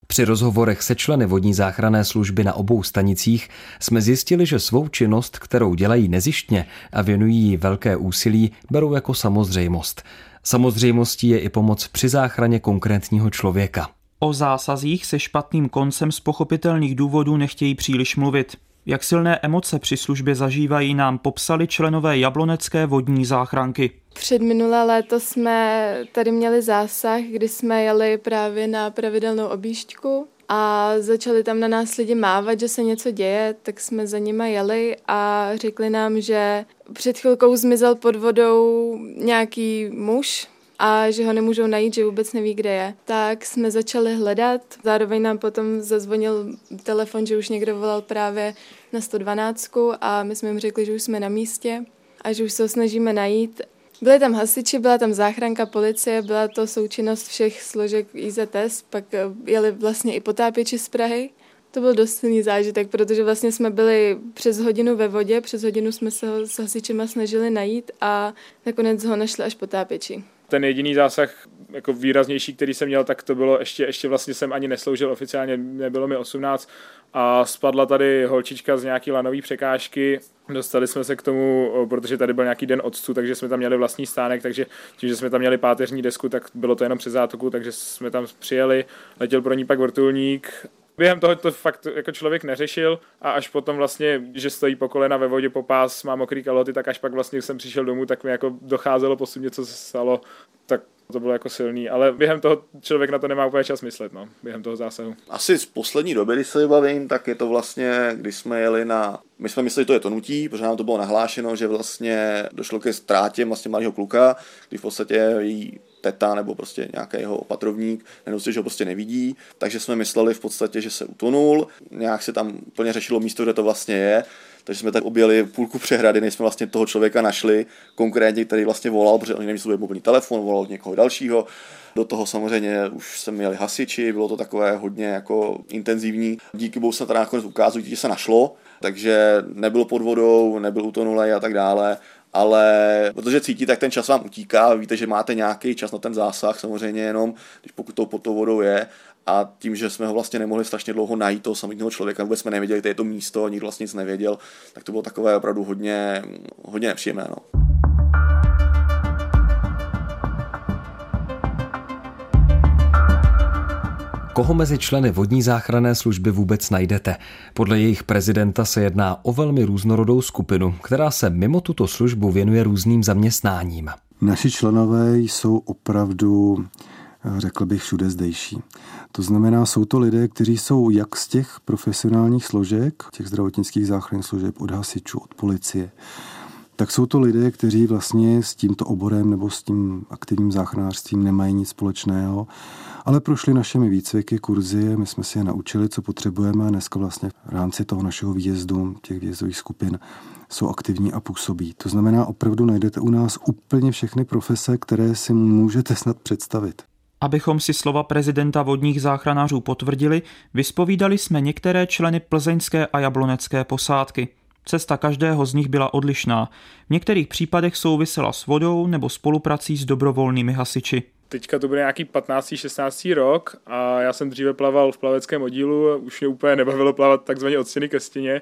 Při rozhovorech se členy vodní záchranné služby na obou stanicích jsme zjistili, že svou činnost, kterou dělají nezištně a věnují jí velké úsilí, berou jako samozřejmost. Samozřejmostí je i pomoc při záchraně konkrétního člověka. O zásazích se špatným koncem z pochopitelných důvodů nechtějí příliš mluvit. Jak silné emoce při službě zažívají, nám popsali členové jablonecké vodní záchranky. Předminulé léto jsme tady měli zásah, kdy jsme jeli právě na pravidelnou objížďku a začali tam na nás lidi mávat, že se něco děje, tak jsme za nima jeli a řekli nám, že před chvilkou zmizel pod vodou nějaký muž a že ho nemůžou najít, že vůbec neví, kde je. Tak jsme začali hledat, zároveň nám potom zazvonil telefon, že už někdo volal právě na 112 a my jsme jim řekli, že už jsme na místě a že už se ho snažíme najít. Byli tam hasiči, byla tam záchranka, policie, byla to součinnost všech složek IZS, pak jeli vlastně i potápěči z Prahy. To byl dost silný zážitek, protože vlastně jsme byli přes hodinu ve vodě, přes hodinu jsme se ho s hasičima snažili najít a nakonec ho našli až potápěči. Ten jediný zásah jako výraznější, který jsem měl, tak to bylo, ještě vlastně jsem ani nesloužil oficiálně, nebylo mi 18 a spadla tady holčička z nějaký lanové překážky. Dostali jsme se k tomu, protože tady byl nějaký den odstu, takže jsme tam měli vlastní stánek, takže tím, že jsme tam měli páteřní desku, tak bylo to jenom přes zátoku, takže jsme tam přijeli, letěl pro ní pak vrtulník. Během toho to fakt jako člověk neřešil a až potom vlastně, že stojí po kolena ve vodě, po pás, má mokrý kalhoty, tak až pak vlastně jsem přišel domů, tak mi jako docházelo postupně, co se stalo, tak to bylo jako silný, ale během toho člověk na to nemá úplně čas myslet, no, během toho zásahu. Asi z poslední doby, když se vybavím, tak je to vlastně, když jsme jeli my jsme mysleli, že to je tonutí, protože nám to bylo nahlášeno, že vlastně došlo ke ztrátě vlastně malého kluka, kdy v podstatě její teta nebo prostě nějaký jeho opatrovník, že ho prostě nevidí, takže jsme mysleli v podstatě, že se utonul, nějak se tam úplně řešilo místo, kde to vlastně je, takže jsme tak objeli půlku přehrady, než jsme vlastně toho člověka našli, konkrétně, který vlastně volal, protože oni neměli mobilní telefon, volal od někoho dalšího. Do toho samozřejmě už jsme měli hasiči, bylo to takové hodně jako intenzivní. Díky bohu se teda nakonec ukázují, že se našlo, takže nebyl pod vodou, nebyl utonulej a tak dále. Ale protože cítí, tak ten čas vám utíká, víte, že máte nějaký čas na ten zásah, samozřejmě jenom, když pokud to pod tou vodou je, a tím, že jsme ho vlastně nemohli strašně dlouho najít, toho samotného člověka, vůbec jsme nevěděli, kde je to místo, nikdo vlastně nic nevěděl, tak to bylo takové opravdu hodně, hodně nepříjemné. No. Koho mezi členy vodní záchranné služby vůbec najdete? Podle jejich prezidenta se jedná o velmi různorodou skupinu, která se mimo tuto službu věnuje různým zaměstnáním. Naši členové jsou opravdu, řekl bych, všude zdejší. To znamená, jsou to lidé, kteří jsou jak z těch profesionálních složek, těch zdravotnických záchranných služeb, od hasičů, od policie, tak jsou to lidé, kteří vlastně s tímto oborem nebo s tím aktivním záchranářstvím nemají nic společného, ale prošli našimi výcviky, kurzy, my jsme si je naučili, co potřebujeme a dneska vlastně v rámci toho našeho výjezdu, těch výjezdových skupin, jsou aktivní a působí. To znamená, opravdu najdete u nás úplně všechny profese, které si můžete snad představit. Abychom si slova prezidenta vodních záchranářů potvrdili, vyspovídali jsme některé členy plzeňské a jablonecké posádky. Cesta každého z nich byla odlišná. V některých případech souvisela s vodou nebo spoluprací s dobrovolnými hasiči. Teďka to bude nějaký 15-16 rok a já jsem dříve plaval v plaveckém oddílu, už mě úplně nebavilo plavat takzvaně od stěny ke stěně,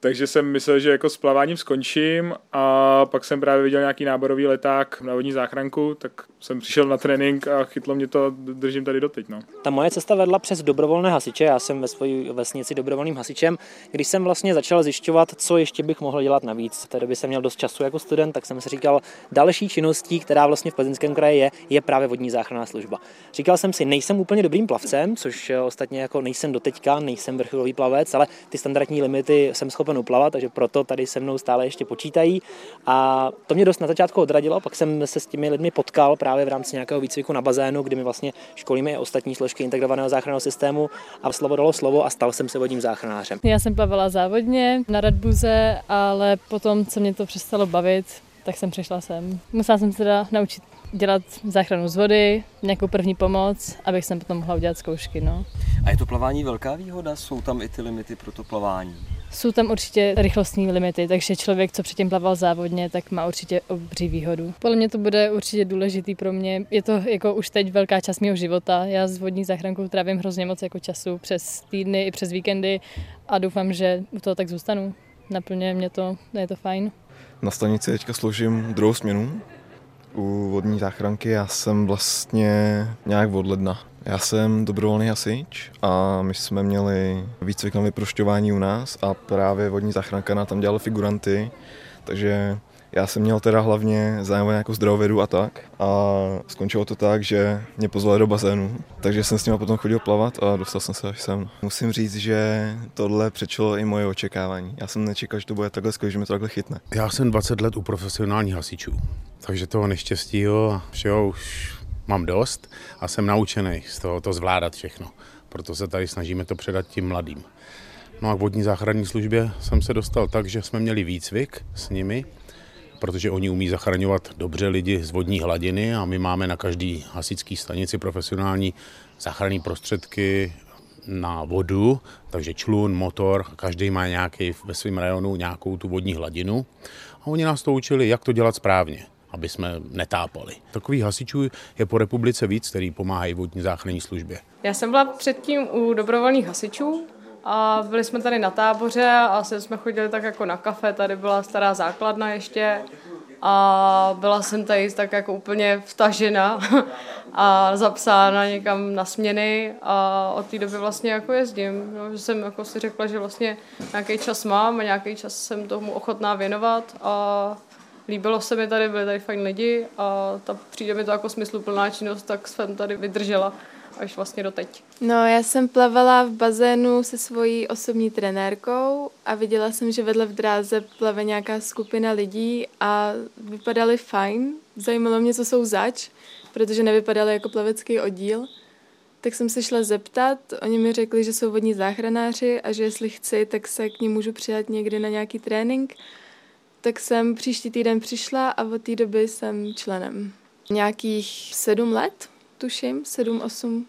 takže jsem myslel, že jako s plaváním skončím a pak jsem právě viděl nějaký náborový leták na vodní záchranku, tak jsem přišel na trénink a chytlo mě to a držím tady doteď. Ta moje cesta vedla přes dobrovolné hasiče, já jsem ve své vesnici dobrovolným hasičem, když jsem vlastně začal zjišťovat, co ještě bych mohl dělat navíc. V té době jsem měl dost času jako student, tak jsem si říkal, další činností, která vlastně v Plzeňském kraji je právě vodní záchranná služba. Říkal jsem si, nejsem úplně dobrým plavcem, což ostatně jako nejsem doteďka, nejsem vrcholový plavec, ale ty standardní limity jsem schopen uplavat, takže proto tady se mnou stále ještě počítají. A to mě dost na začátku odradilo, pak jsem se s těmi lidmi potkal právě v rámci nějakého výcviku na bazénu, kdy my vlastně školíme i ostatní složky integrovaného záchranného systému a slovo dalo slovo a stal jsem se vodním záchranářem. Já jsem plavala závodně na radbuze, ale potom se mě to přestalo bavit, tak jsem přešla sem. Musela jsem se teda naučit dělat záchranu z vody, nějakou první pomoc, abych sem potom mohla udělat zkoušky. A je to plavání velká výhoda? Jsou tam i ty limity pro to plavání? Jsou tam určitě rychlostní limity, takže člověk, co předtím plaval závodně, tak má určitě obří výhodu. Podle mě to bude určitě důležitý pro mě. Je to jako už teď velká část mého života. Já s vodní záchrankou trávím hrozně moc jako času přes týdny i přes víkendy a doufám, že u toho tak zůstanu. Naplňuje mě to, je to fajn. Na stanici teďka složím druhou směnu. U vodní záchranky já jsem vlastně nějak od ledna. Já jsem dobrovolný hasič a my jsme měli výcvik na vyprošťování u nás a právě vodní záchranka tam dělala figuranty, takže já jsem měl teda hlavně zájem o nějakou zdravovědu a tak a skončilo to tak, že mě pozvali do bazénu, takže jsem s nima potom chodil plavat a dostal jsem se až sem. Musím říct, že tohle přečilo i moje očekávání. Já jsem nečekal, že to bude takhle skvělé, že mi to takhle chytne. Já jsem 20 let u profesionálních hasičů, takže toho neštěstího a všeho už mám dost a jsem naučený z toho to zvládat všechno, proto se tady snažíme to předat tím mladým. No a k vodní záchranní službě jsem se dostal tak, že jsme měli výcvik s nimi, protože oni umí zachraňovat dobře lidi z vodní hladiny a my máme na každý hasičský stanici profesionální záchranné prostředky na vodu, takže člun, motor, každý má nějaký ve svém rajonu nějakou tu vodní hladinu a oni nás to učili, jak to dělat správně, aby jsme netápali. Takových hasičů je po republice víc, který pomáhají vodní záchranné službě. Já jsem byla předtím u dobrovolných hasičů a byli jsme tady na táboře a sem jsme chodili tak jako na kafe, tady byla stará základna ještě a byla jsem tady tak jako úplně vtažena a zapsána někam na směny a od té doby vlastně jako jezdím. Že jsem jako si řekla, že vlastně nějaký čas mám a nějaký čas jsem tomu ochotná věnovat a líbilo se mi tady, byli tady fajn lidi a přijde mi to jako smysluplná činnost, tak jsem tady vydržela až vlastně do teď. No, já jsem plavala v bazénu se svojí osobní trenérkou a viděla jsem, že vedle v dráze plave nějaká skupina lidí a vypadaly fajn. Zajímalo mě, co jsou zač, protože nevypadaly jako plavecký oddíl. Tak jsem se šla zeptat, oni mi řekli, že jsou vodní záchranáři a že jestli chci, tak se k nim můžu přijat někdy na nějaký trénink. Tak jsem příští týden přišla a od té doby jsem členem. Nějakých 7 let, tuším, 7-8.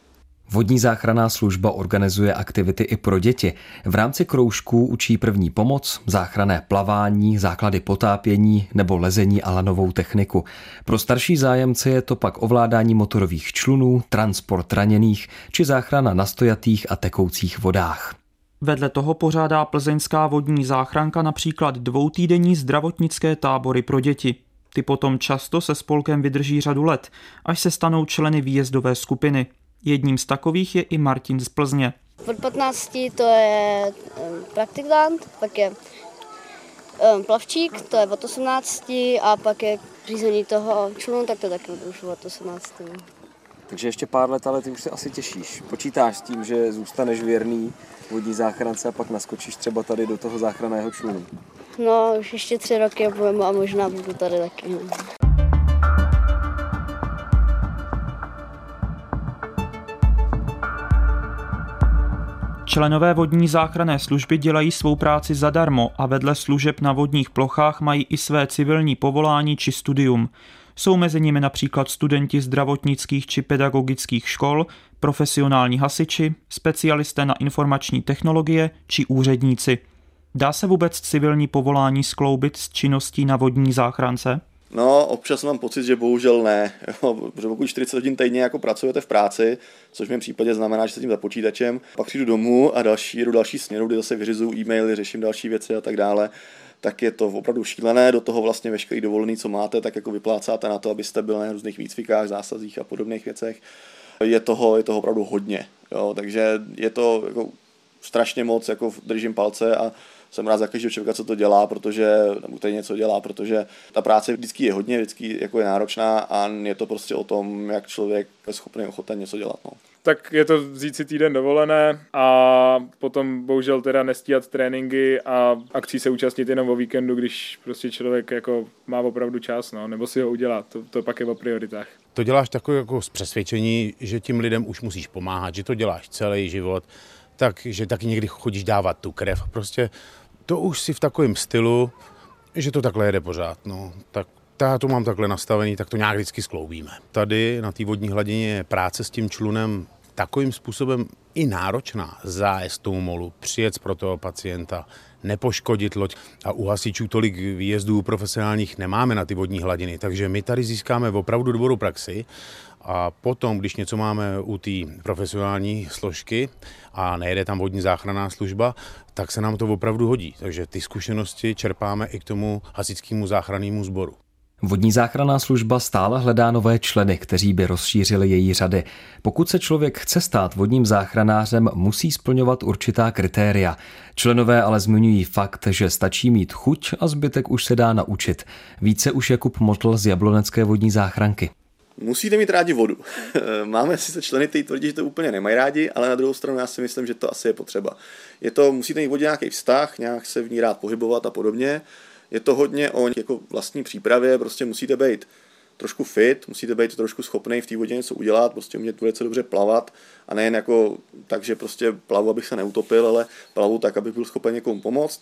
Vodní záchranná služba organizuje aktivity i pro děti. V rámci kroužků učí první pomoc, záchranné plavání, základy potápění nebo lezení a lanovou techniku. Pro starší zájemce je to pak ovládání motorových člunů, transport raněných či záchrana na stojatých a tekoucích vodách. Vedle toho pořádá plzeňská vodní záchranka například 2týdenní zdravotnické tábory pro děti. Ty potom často se spolkem vydrží řadu let, až se stanou členy výjezdové skupiny. Jedním z takových je i Martin z Plzně. Od 15 to je praktikant, pak je plavčík, to je od 18 a pak je řízení toho člunu, tak to taky už od 18. Takže ještě pár let, ale ty už se asi těšíš. Počítáš s tím, že zůstaneš věrný vodní záchrance a pak naskočíš třeba tady do toho záchranného člunu? No, už ještě 3 roky budeme a možná budu tady taky. Členové vodní záchranné služby dělají svou práci zadarmo a vedle služeb na vodních plochách mají i své civilní povolání či studium. Jsou mezi nimi například studenti zdravotnických či pedagogických škol, profesionální hasiči, specialisté na informační technologie či úředníci. Dá se vůbec civilní povolání skloubit s činností na vodní záchrance? No, občas mám pocit, že bohužel ne, protože pokud 40 hodin týdně jako pracujete v práci, což v mém případě znamená, že sedím za počítačem, pak přijdu domů a jdu další směru, kdy zase vyřizuju e-maily, řeším další věci a tak dále, tak je to opravdu šílené, do toho vlastně veškerý dovolený, co máte, tak jako vyplácáte na to, abyste byli na různých výcvikách, zásazích a podobných věcech. Je toho opravdu hodně, jo, takže je to jako strašně moc, jako držím palce a jsem rád za každého člověka, co to dělá, protože ta práce vždycky je hodně, vždycky jako je náročná a je to prostě o tom, jak člověk je schopný ochoten něco dělat. No. Tak je to vzít si týden dovolené a potom bohužel teda nestíhat tréninky a akcí se účastnit jenom o víkendu, když prostě člověk jako má opravdu čas, no, nebo si ho udělá, to pak je o prioritách. To děláš takové jako z přesvědčení, že tím lidem už musíš pomáhat, že to děláš celý život, takže taky někdy chodíš dávat tu krev. Prostě to už si v takovém stylu, že to takhle jede pořád. No. Tak já to mám takhle nastavený, tak to nějak vždycky skloubíme. Tady na té vodní hladině je práce s tím člunem takovým způsobem i náročná. Zájezd tomu molu, přijet pro toho pacienta, nepoškodit loď. A u hasičů tolik výjezdů profesionálních nemáme na ty vodní hladiny, takže my tady získáme opravdu dobrou praxi. A potom, když něco máme u té profesionální složky a nejede tam vodní záchranná služba, tak se nám to opravdu hodí. Takže ty zkušenosti čerpáme i k tomu hasičskému záchrannému sboru. Vodní záchranná služba stále hledá nové členy, kteří by rozšířili její řady. Pokud se člověk chce stát vodním záchranářem, musí splňovat určitá kritéria. Členové ale zmiňují fakt, že stačí mít chuť a zbytek už se dá naučit. Více už Jakub Motl z jablonecké vodní záchranky. Musíte mít rádi vodu. Máme sice členy, kteří tvrdí, že to úplně nemají rádi, ale na druhou stranu já si myslím, že to asi je potřeba. Musíte mít vodě nějaký vztah, nějak se v ní rád pohybovat a podobně. Je to hodně o jako vlastní přípravě, prostě musíte být trošku fit, musíte být trošku schopný v té vodě něco udělat, prostě umět velice dobře plavat a nejen jako tak, že prostě plavu, abych se neutopil, ale plavu tak, abych byl schopen někomu pomoct.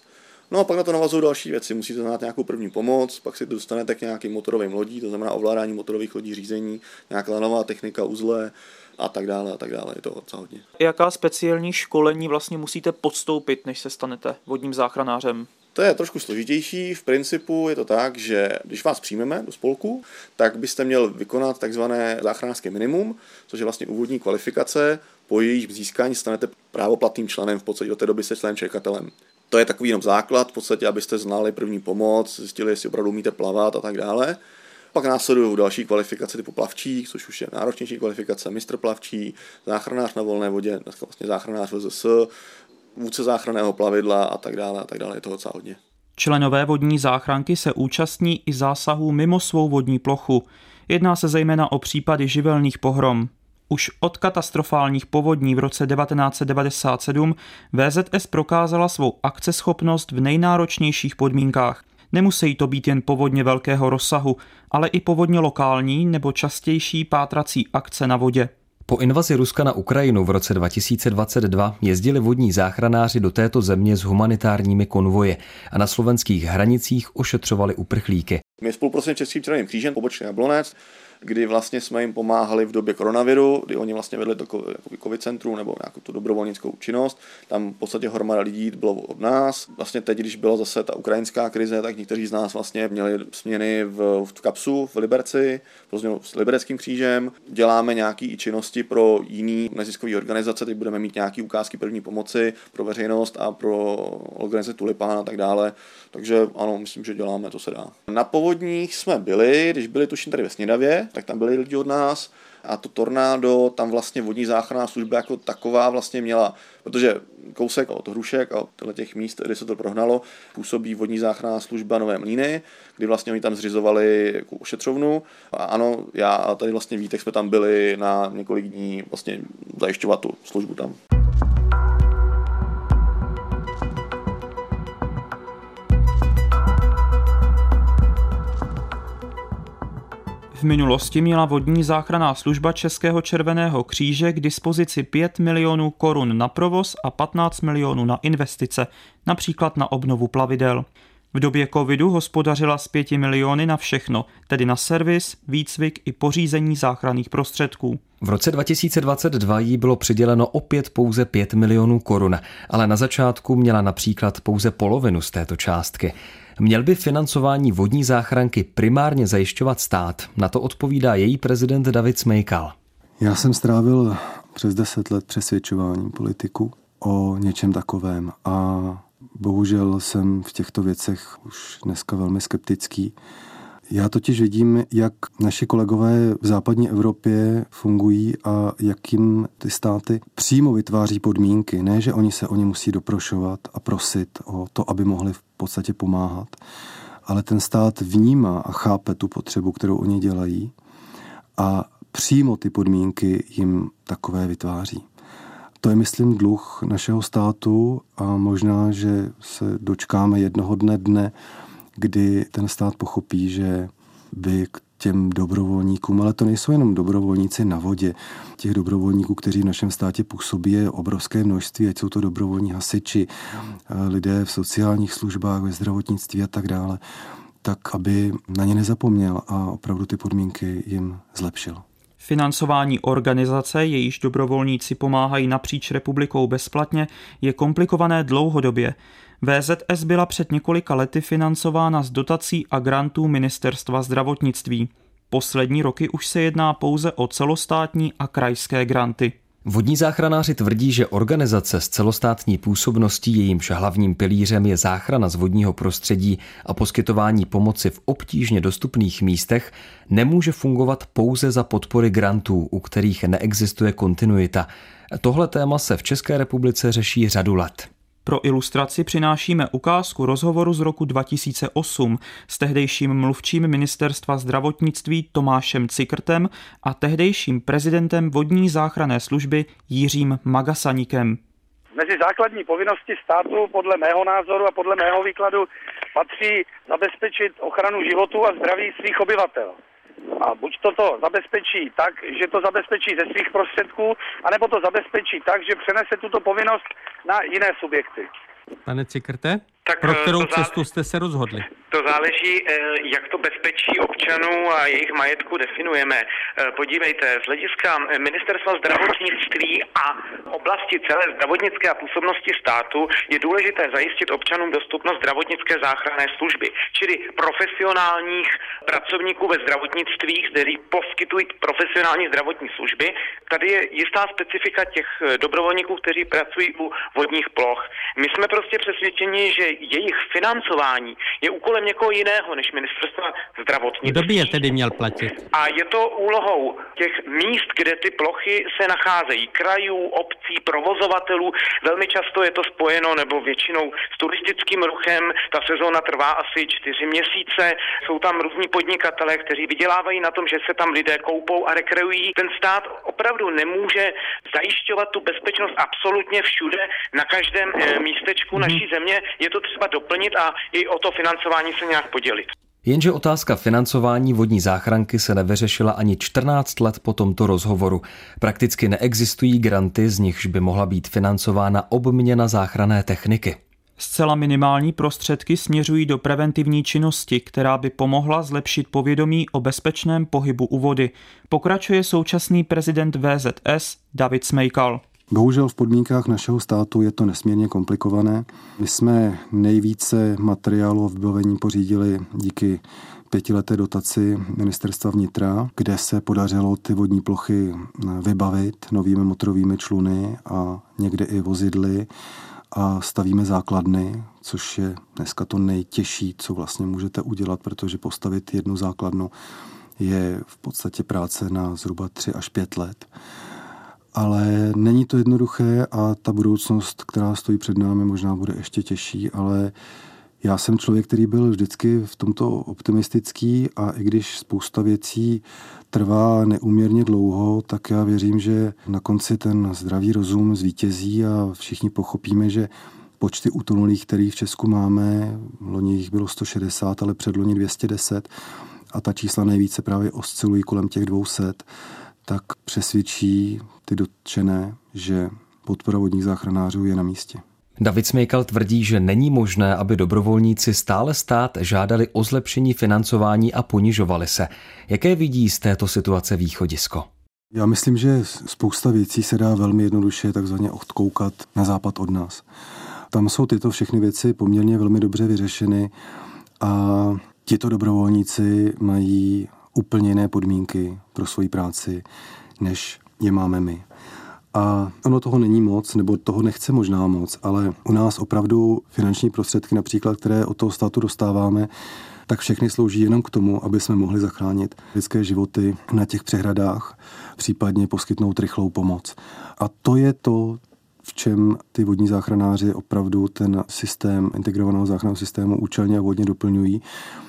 No a pak na to navazují další věci, musíte znát nějakou první pomoc, pak si dostanete k nějakým motorovým lodí, to znamená ovládání motorových lodí, řízení, nějaká nová technika, uzle a tak dále, je to docela hodně. Jaká speciální školení vlastně musíte podstoupit, než se stanete vodním záchranářem? To je trošku složitější, v principu je to tak, že když vás přijmeme do spolku, tak byste měl vykonat takzvané záchranářské minimum, což je vlastně úvodní kvalifikace, po jejich získání stanete právoplatným členem, v podstatě do té doby se členem čekatelem. To je takový jenom základ, v podstatě, abyste znali první pomoc, zjistili, jestli opravdu umíte plavat a tak dále. Pak následují další kvalifikace typu plavčík, což už je náročnější kvalifikace, mistr plavčí, záchranář na volné vodě, vlastně záchranář VZS, vůdce záchranného plavidla a tak dále, je toho docela hodně. Členové vodní záchranky se účastní i zásahů mimo svou vodní plochu. Jedná se zejména o případy živelných pohrom. Už od katastrofálních povodní v roce 1997 VZS prokázala svou akceschopnost v nejnáročnějších podmínkách. Nemusí to být jen povodně velkého rozsahu, ale i povodně lokální nebo častější pátrací akce na vodě. Po invazi Ruska na Ukrajinu v roce 2022 jezdili vodní záchranáři do této země s humanitárními konvoji a na slovenských hranicích ošetřovali uprchlíky. My spolupracujeme s Českým Červeným křížem pobočka Jablonec, kdy vlastně jsme jim pomáhali v době koronaviru, kdy oni vlastně vedli do covid centru nebo nějakou tu dobrovolnickou činnost. Tam v podstatě hromada lidí bylo od nás. Vlastně teď, když byla zase ta ukrajinská krize, tak někteří z nás vlastně měli směny v Kapsu, v Liberci, později s Libereckým křížem. Děláme nějaké i činnosti pro jiné neziskové organizace, teď budeme mít nějaké ukázky první pomoci pro veřejnost a pro organizaci Tulipán a tak dále. Takže ano, myslím, že děláme, to se dá. Na povodních jsme byli, když byli tuším tady ve Snědavě, tak tam byli lidi od nás a to tornádo tam vlastně vodní záchranná služba jako taková vlastně měla, protože kousek od Hrušek a od těch míst, kde se to prohnalo, působí vodní záchranná služba Nové Mlýny, kdy vlastně oni tam zřizovali jako ošetřovnu a ano, já a tady vlastně Vítek jsme tam byli na několik dní vlastně zajišťovat tu službu tam. V minulosti měla vodní záchranná služba Českého červeného kříže k dispozici 5 milionů korun na provoz a 15 milionů na investice, například na obnovu plavidel. V době covidu hospodařila s 5 miliony na všechno, tedy na servis, výcvik i pořízení záchranných prostředků. V roce 2022 jí bylo přiděleno opět pouze 5 milionů korun, ale na začátku měla například pouze polovinu z této částky. Měl by financování vodní záchranky primárně zajišťovat stát, na to odpovídá její prezident David Smejkal. Já jsem strávil přes 10 let přesvědčováním politiků o něčem takovém a bohužel jsem v těchto věcech už dneska velmi skeptický. Já totiž vidím, jak naši kolegové v západní Evropě fungují a jak jim ty státy přímo vytváří podmínky. Ne, že oni se o ně musí doprošovat a prosit o to, aby mohli v podstatě pomáhat, ale ten stát vnímá a chápe tu potřebu, kterou oni dělají a přímo ty podmínky jim takové vytváří. To je, myslím, dluh našeho státu a možná, že se dočkáme jednoho dne, kdy ten stát pochopí, že by k těm dobrovolníkům, ale to nejsou jenom dobrovolníci na vodě, těch dobrovolníků, kteří v našem státě působí, je obrovské množství, ať jsou to dobrovolní hasiči, lidé v sociálních službách, ve zdravotnictví a tak dále, tak aby na ně nezapomněl a opravdu ty podmínky jim zlepšil. Financování organizace, jejíž dobrovolníci pomáhají napříč republikou bezplatně, je komplikované dlouhodobě. VZS byla před několika lety financována z dotací a grantů Ministerstva zdravotnictví. Poslední roky už se jedná pouze o celostátní a krajské granty. Vodní záchranáři tvrdí, že organizace s celostátní působností, jejímž hlavním pilířem je záchrana z vodního prostředí a poskytování pomoci v obtížně dostupných místech, nemůže fungovat pouze za podpory grantů, u kterých neexistuje kontinuita. Tohle téma se v České republice řeší řadu let. Pro ilustraci přinášíme ukázku rozhovoru z roku 2008 s tehdejším mluvčím Ministerstva zdravotnictví Tomášem Cikrtem a tehdejším prezidentem vodní záchranné služby Jiřím Magasaníkem. Mezi základní povinnosti státu podle mého názoru a podle mého výkladu patří zabezpečit ochranu životů a zdraví svých obyvatel. A buď to zabezpečí tak, že to zabezpečí ze svých prostředků, anebo to zabezpečí tak, že přenese tuto povinnost na jiné subjekty. Pane Cikrte, pro kterou cestu jste se rozhodli? To záleží, jak to bezpečí občanů a jejich majetku definujeme. Podívejte, z hlediska Ministerstva zdravotnictví a oblasti celé zdravotnické a působnosti státu je důležité zajistit občanům dostupnost zdravotnické záchranné služby, čili profesionálních pracovníků ve zdravotnictví, kteří poskytují profesionální zdravotní služby. Tady je jistá specifika těch dobrovolníků, kteří pracují u vodních ploch. My jsme prostě přesvědčeni, že jejich financování je úkolem někoho jiného než Ministerstva zdravotnictví. Kdo by je tedy měl platit? A je to úlohou těch míst, kde ty plochy se nacházejí, krajů, obcí, provozovatelů. Velmi často je to spojeno nebo většinou s turistickým ruchem. Ta sezóna trvá asi 4 měsíce. Jsou tam různí podnikatelé, kteří vydělávají na tom, že se tam lidé koupou a rekreují. Ten stát opravdu nemůže zajišťovat tu bezpečnost absolutně všude, na každém místečku naší země. Je to třeba doplnit a i o to financování se nějak podělit. Jenže otázka financování vodní záchranky se nevyřešila ani 14 let po tomto rozhovoru. Prakticky neexistují granty, z nichž by mohla být financována obměna záchranné techniky. Zcela minimální prostředky směřují do preventivní činnosti, která by pomohla zlepšit povědomí o bezpečném pohybu u vody. Pokračuje současný prezident VZS David Smejkal. Bohužel v podmínkách našeho státu je to nesmírně komplikované. My jsme nejvíce materiálu a vybavení pořídili díky 5leté dotaci Ministerstva vnitra, kde se podařilo ty vodní plochy vybavit novými motorovými čluny a někde i vozidly a stavíme základny, což je dneska to nejtěžší, co vlastně můžete udělat, protože postavit jednu základnu je v podstatě práce na zhruba 3 až 5 let. Ale není to jednoduché a ta budoucnost, která stojí před námi, možná bude ještě těžší, ale já jsem člověk, který byl vždycky v tomto optimistický a i když spousta věcí trvá neúměrně dlouho, tak já věřím, že na konci ten zdravý rozum zvítězí a všichni pochopíme, že počty utonulých, který v Česku máme, loni jich bylo 160, ale předloni 210 a ta čísla nejvíce právě oscilují kolem těch 200, tak přesvědčí ty dotčené, že podpora vodních záchranářů je na místě. David Smejkal tvrdí, že není možné, aby dobrovolníci stále stát žádali o zlepšení financování a ponižovali se. Jaké vidí z této situace východisko? Já myslím, že spousta věcí se dá velmi jednoduše takzvaně odkoukat na západ od nás. Tam jsou tyto všechny věci poměrně velmi dobře vyřešeny a tito dobrovolníci mají úplně jiné podmínky pro svoji práci, než je máme my. A ono toho není moc, nebo toho nechce možná moc, ale u nás opravdu finanční prostředky například, které od toho státu dostáváme, tak všechny slouží jenom k tomu, aby jsme mohli zachránit lidské životy na těch přehradách, případně poskytnout rychlou pomoc. A to je to, v čem ty vodní záchranáři opravdu ten systém integrovaného záchranného systému účelně a vhodně doplňují.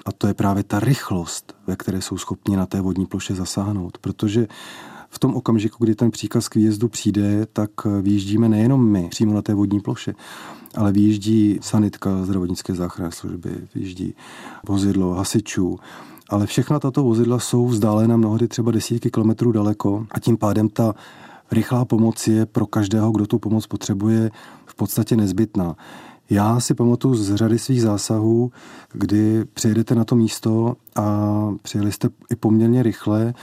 A to je právě ta rychlost, ve které jsou schopni na té vodní ploše zasáhnout, protože v tom okamžiku, kdy ten příkaz k výjezdu přijde, tak vyjíždíme nejenom my přímo na té vodní ploše, ale vyjíždí sanitka zdravotnické záchranné služby, vyjíždí vozidlo hasičů, ale všechna tato vozidla jsou vzdálena mnohdy třeba 10 kilometrů daleko a tím pádem ta rychlá pomoc je pro každého, kdo tu pomoc potřebuje, v podstatě nezbytná. Já si pamatuju z řady svých zásahů, kdy přijedete na to místo a přijeli jste i poměrně rychle,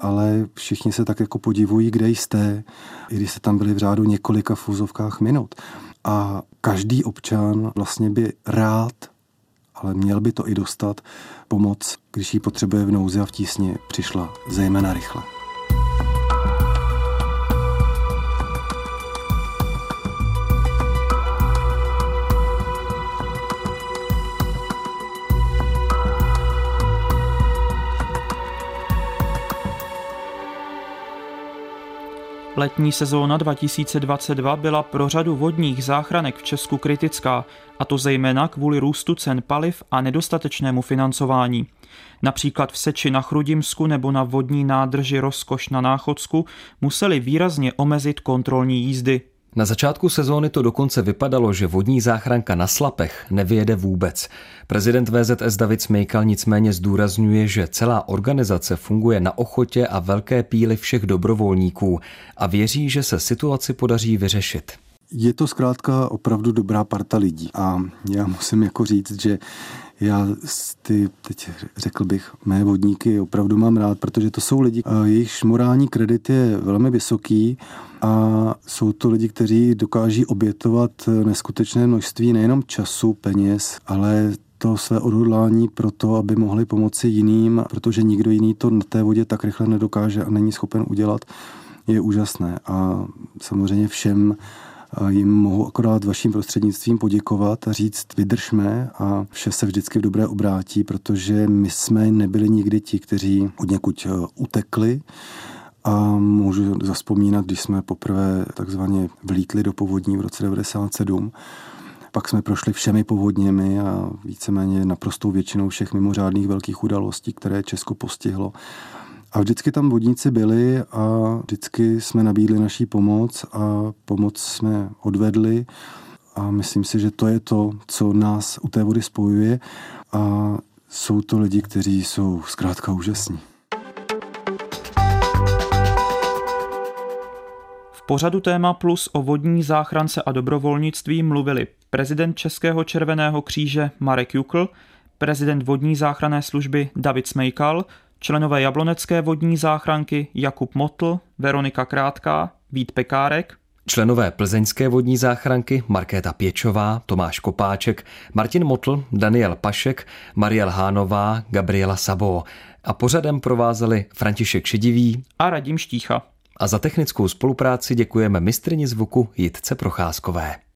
ale všichni se tak jako podivují, kde jste, i když jste tam byli v řádu několika fuzovkách minut. A každý občan vlastně by rád, ale měl by to i dostat, pomoc, když ji potřebuje v nouzi a v tísni, přišla zejména rychle. Letní sezóna 2022 byla pro řadu vodních záchranek v Česku kritická, a to zejména kvůli růstu cen paliv a nedostatečnému financování. Například v Seči na Chrudimsku nebo na vodní nádrži Rozkoš na Náchodsku museli výrazně omezit kontrolní jízdy. Na začátku sezóny to dokonce vypadalo, že vodní záchranka na Slapech nevyjede vůbec. Prezident VZS David Smejkal nicméně zdůrazňuje, že celá organizace funguje na ochotě a velké píli všech dobrovolníků a věří, že se situaci podaří vyřešit. Je to zkrátka opravdu dobrá parta lidí a já musím jako říct, že já ty, teď řekl bych, mé vodníky opravdu mám rád, protože to jsou lidi, jejichž morální kredit je velmi vysoký a jsou to lidi, kteří dokáží obětovat neskutečné množství nejenom času, peněz, ale to své odhodlání pro to, aby mohli pomoci jiným, protože nikdo jiný to na té vodě tak rychle nedokáže a není schopen udělat, je úžasné. A samozřejmě všem jim mohu akorát vaším prostřednictvím poděkovat a říct, vydržme a vše se vždycky v dobré obrátí, protože my jsme nebyli nikdy ti, kteří od někud utekli a můžu zazpomínat, když jsme poprvé takzvaně vlítli do povodní v roce 1997, pak jsme prošli všemi povodněmi a víceméně naprostou většinou všech mimořádných velkých událostí, které Česko postihlo. A vždycky tam vodníci byli a vždycky jsme nabídli naší pomoc a pomoc jsme odvedli a myslím si, že to je to, co nás u té vody spojuje a jsou to lidi, kteří jsou zkrátka úžasní. V pořadu Téma plus o vodní záchrance a dobrovolnictví mluvili prezident Českého Červeného kříže Marek Jukl, prezident vodní záchranné služby David Smejkal, členové Jablonecké vodní záchranky Jakub Motl, Veronika Krátká, Vít Pekárek, členové Plzeňské vodní záchranky Markéta Pěčová, Tomáš Kopáček, Martin Motl, Daniel Pašek, Mariel Hánová, Gabriela Sabo a pořadem provázeli František Šedivý a Radim Štícha. A za technickou spolupráci děkujeme mistryni zvuku Jitce Procházkové.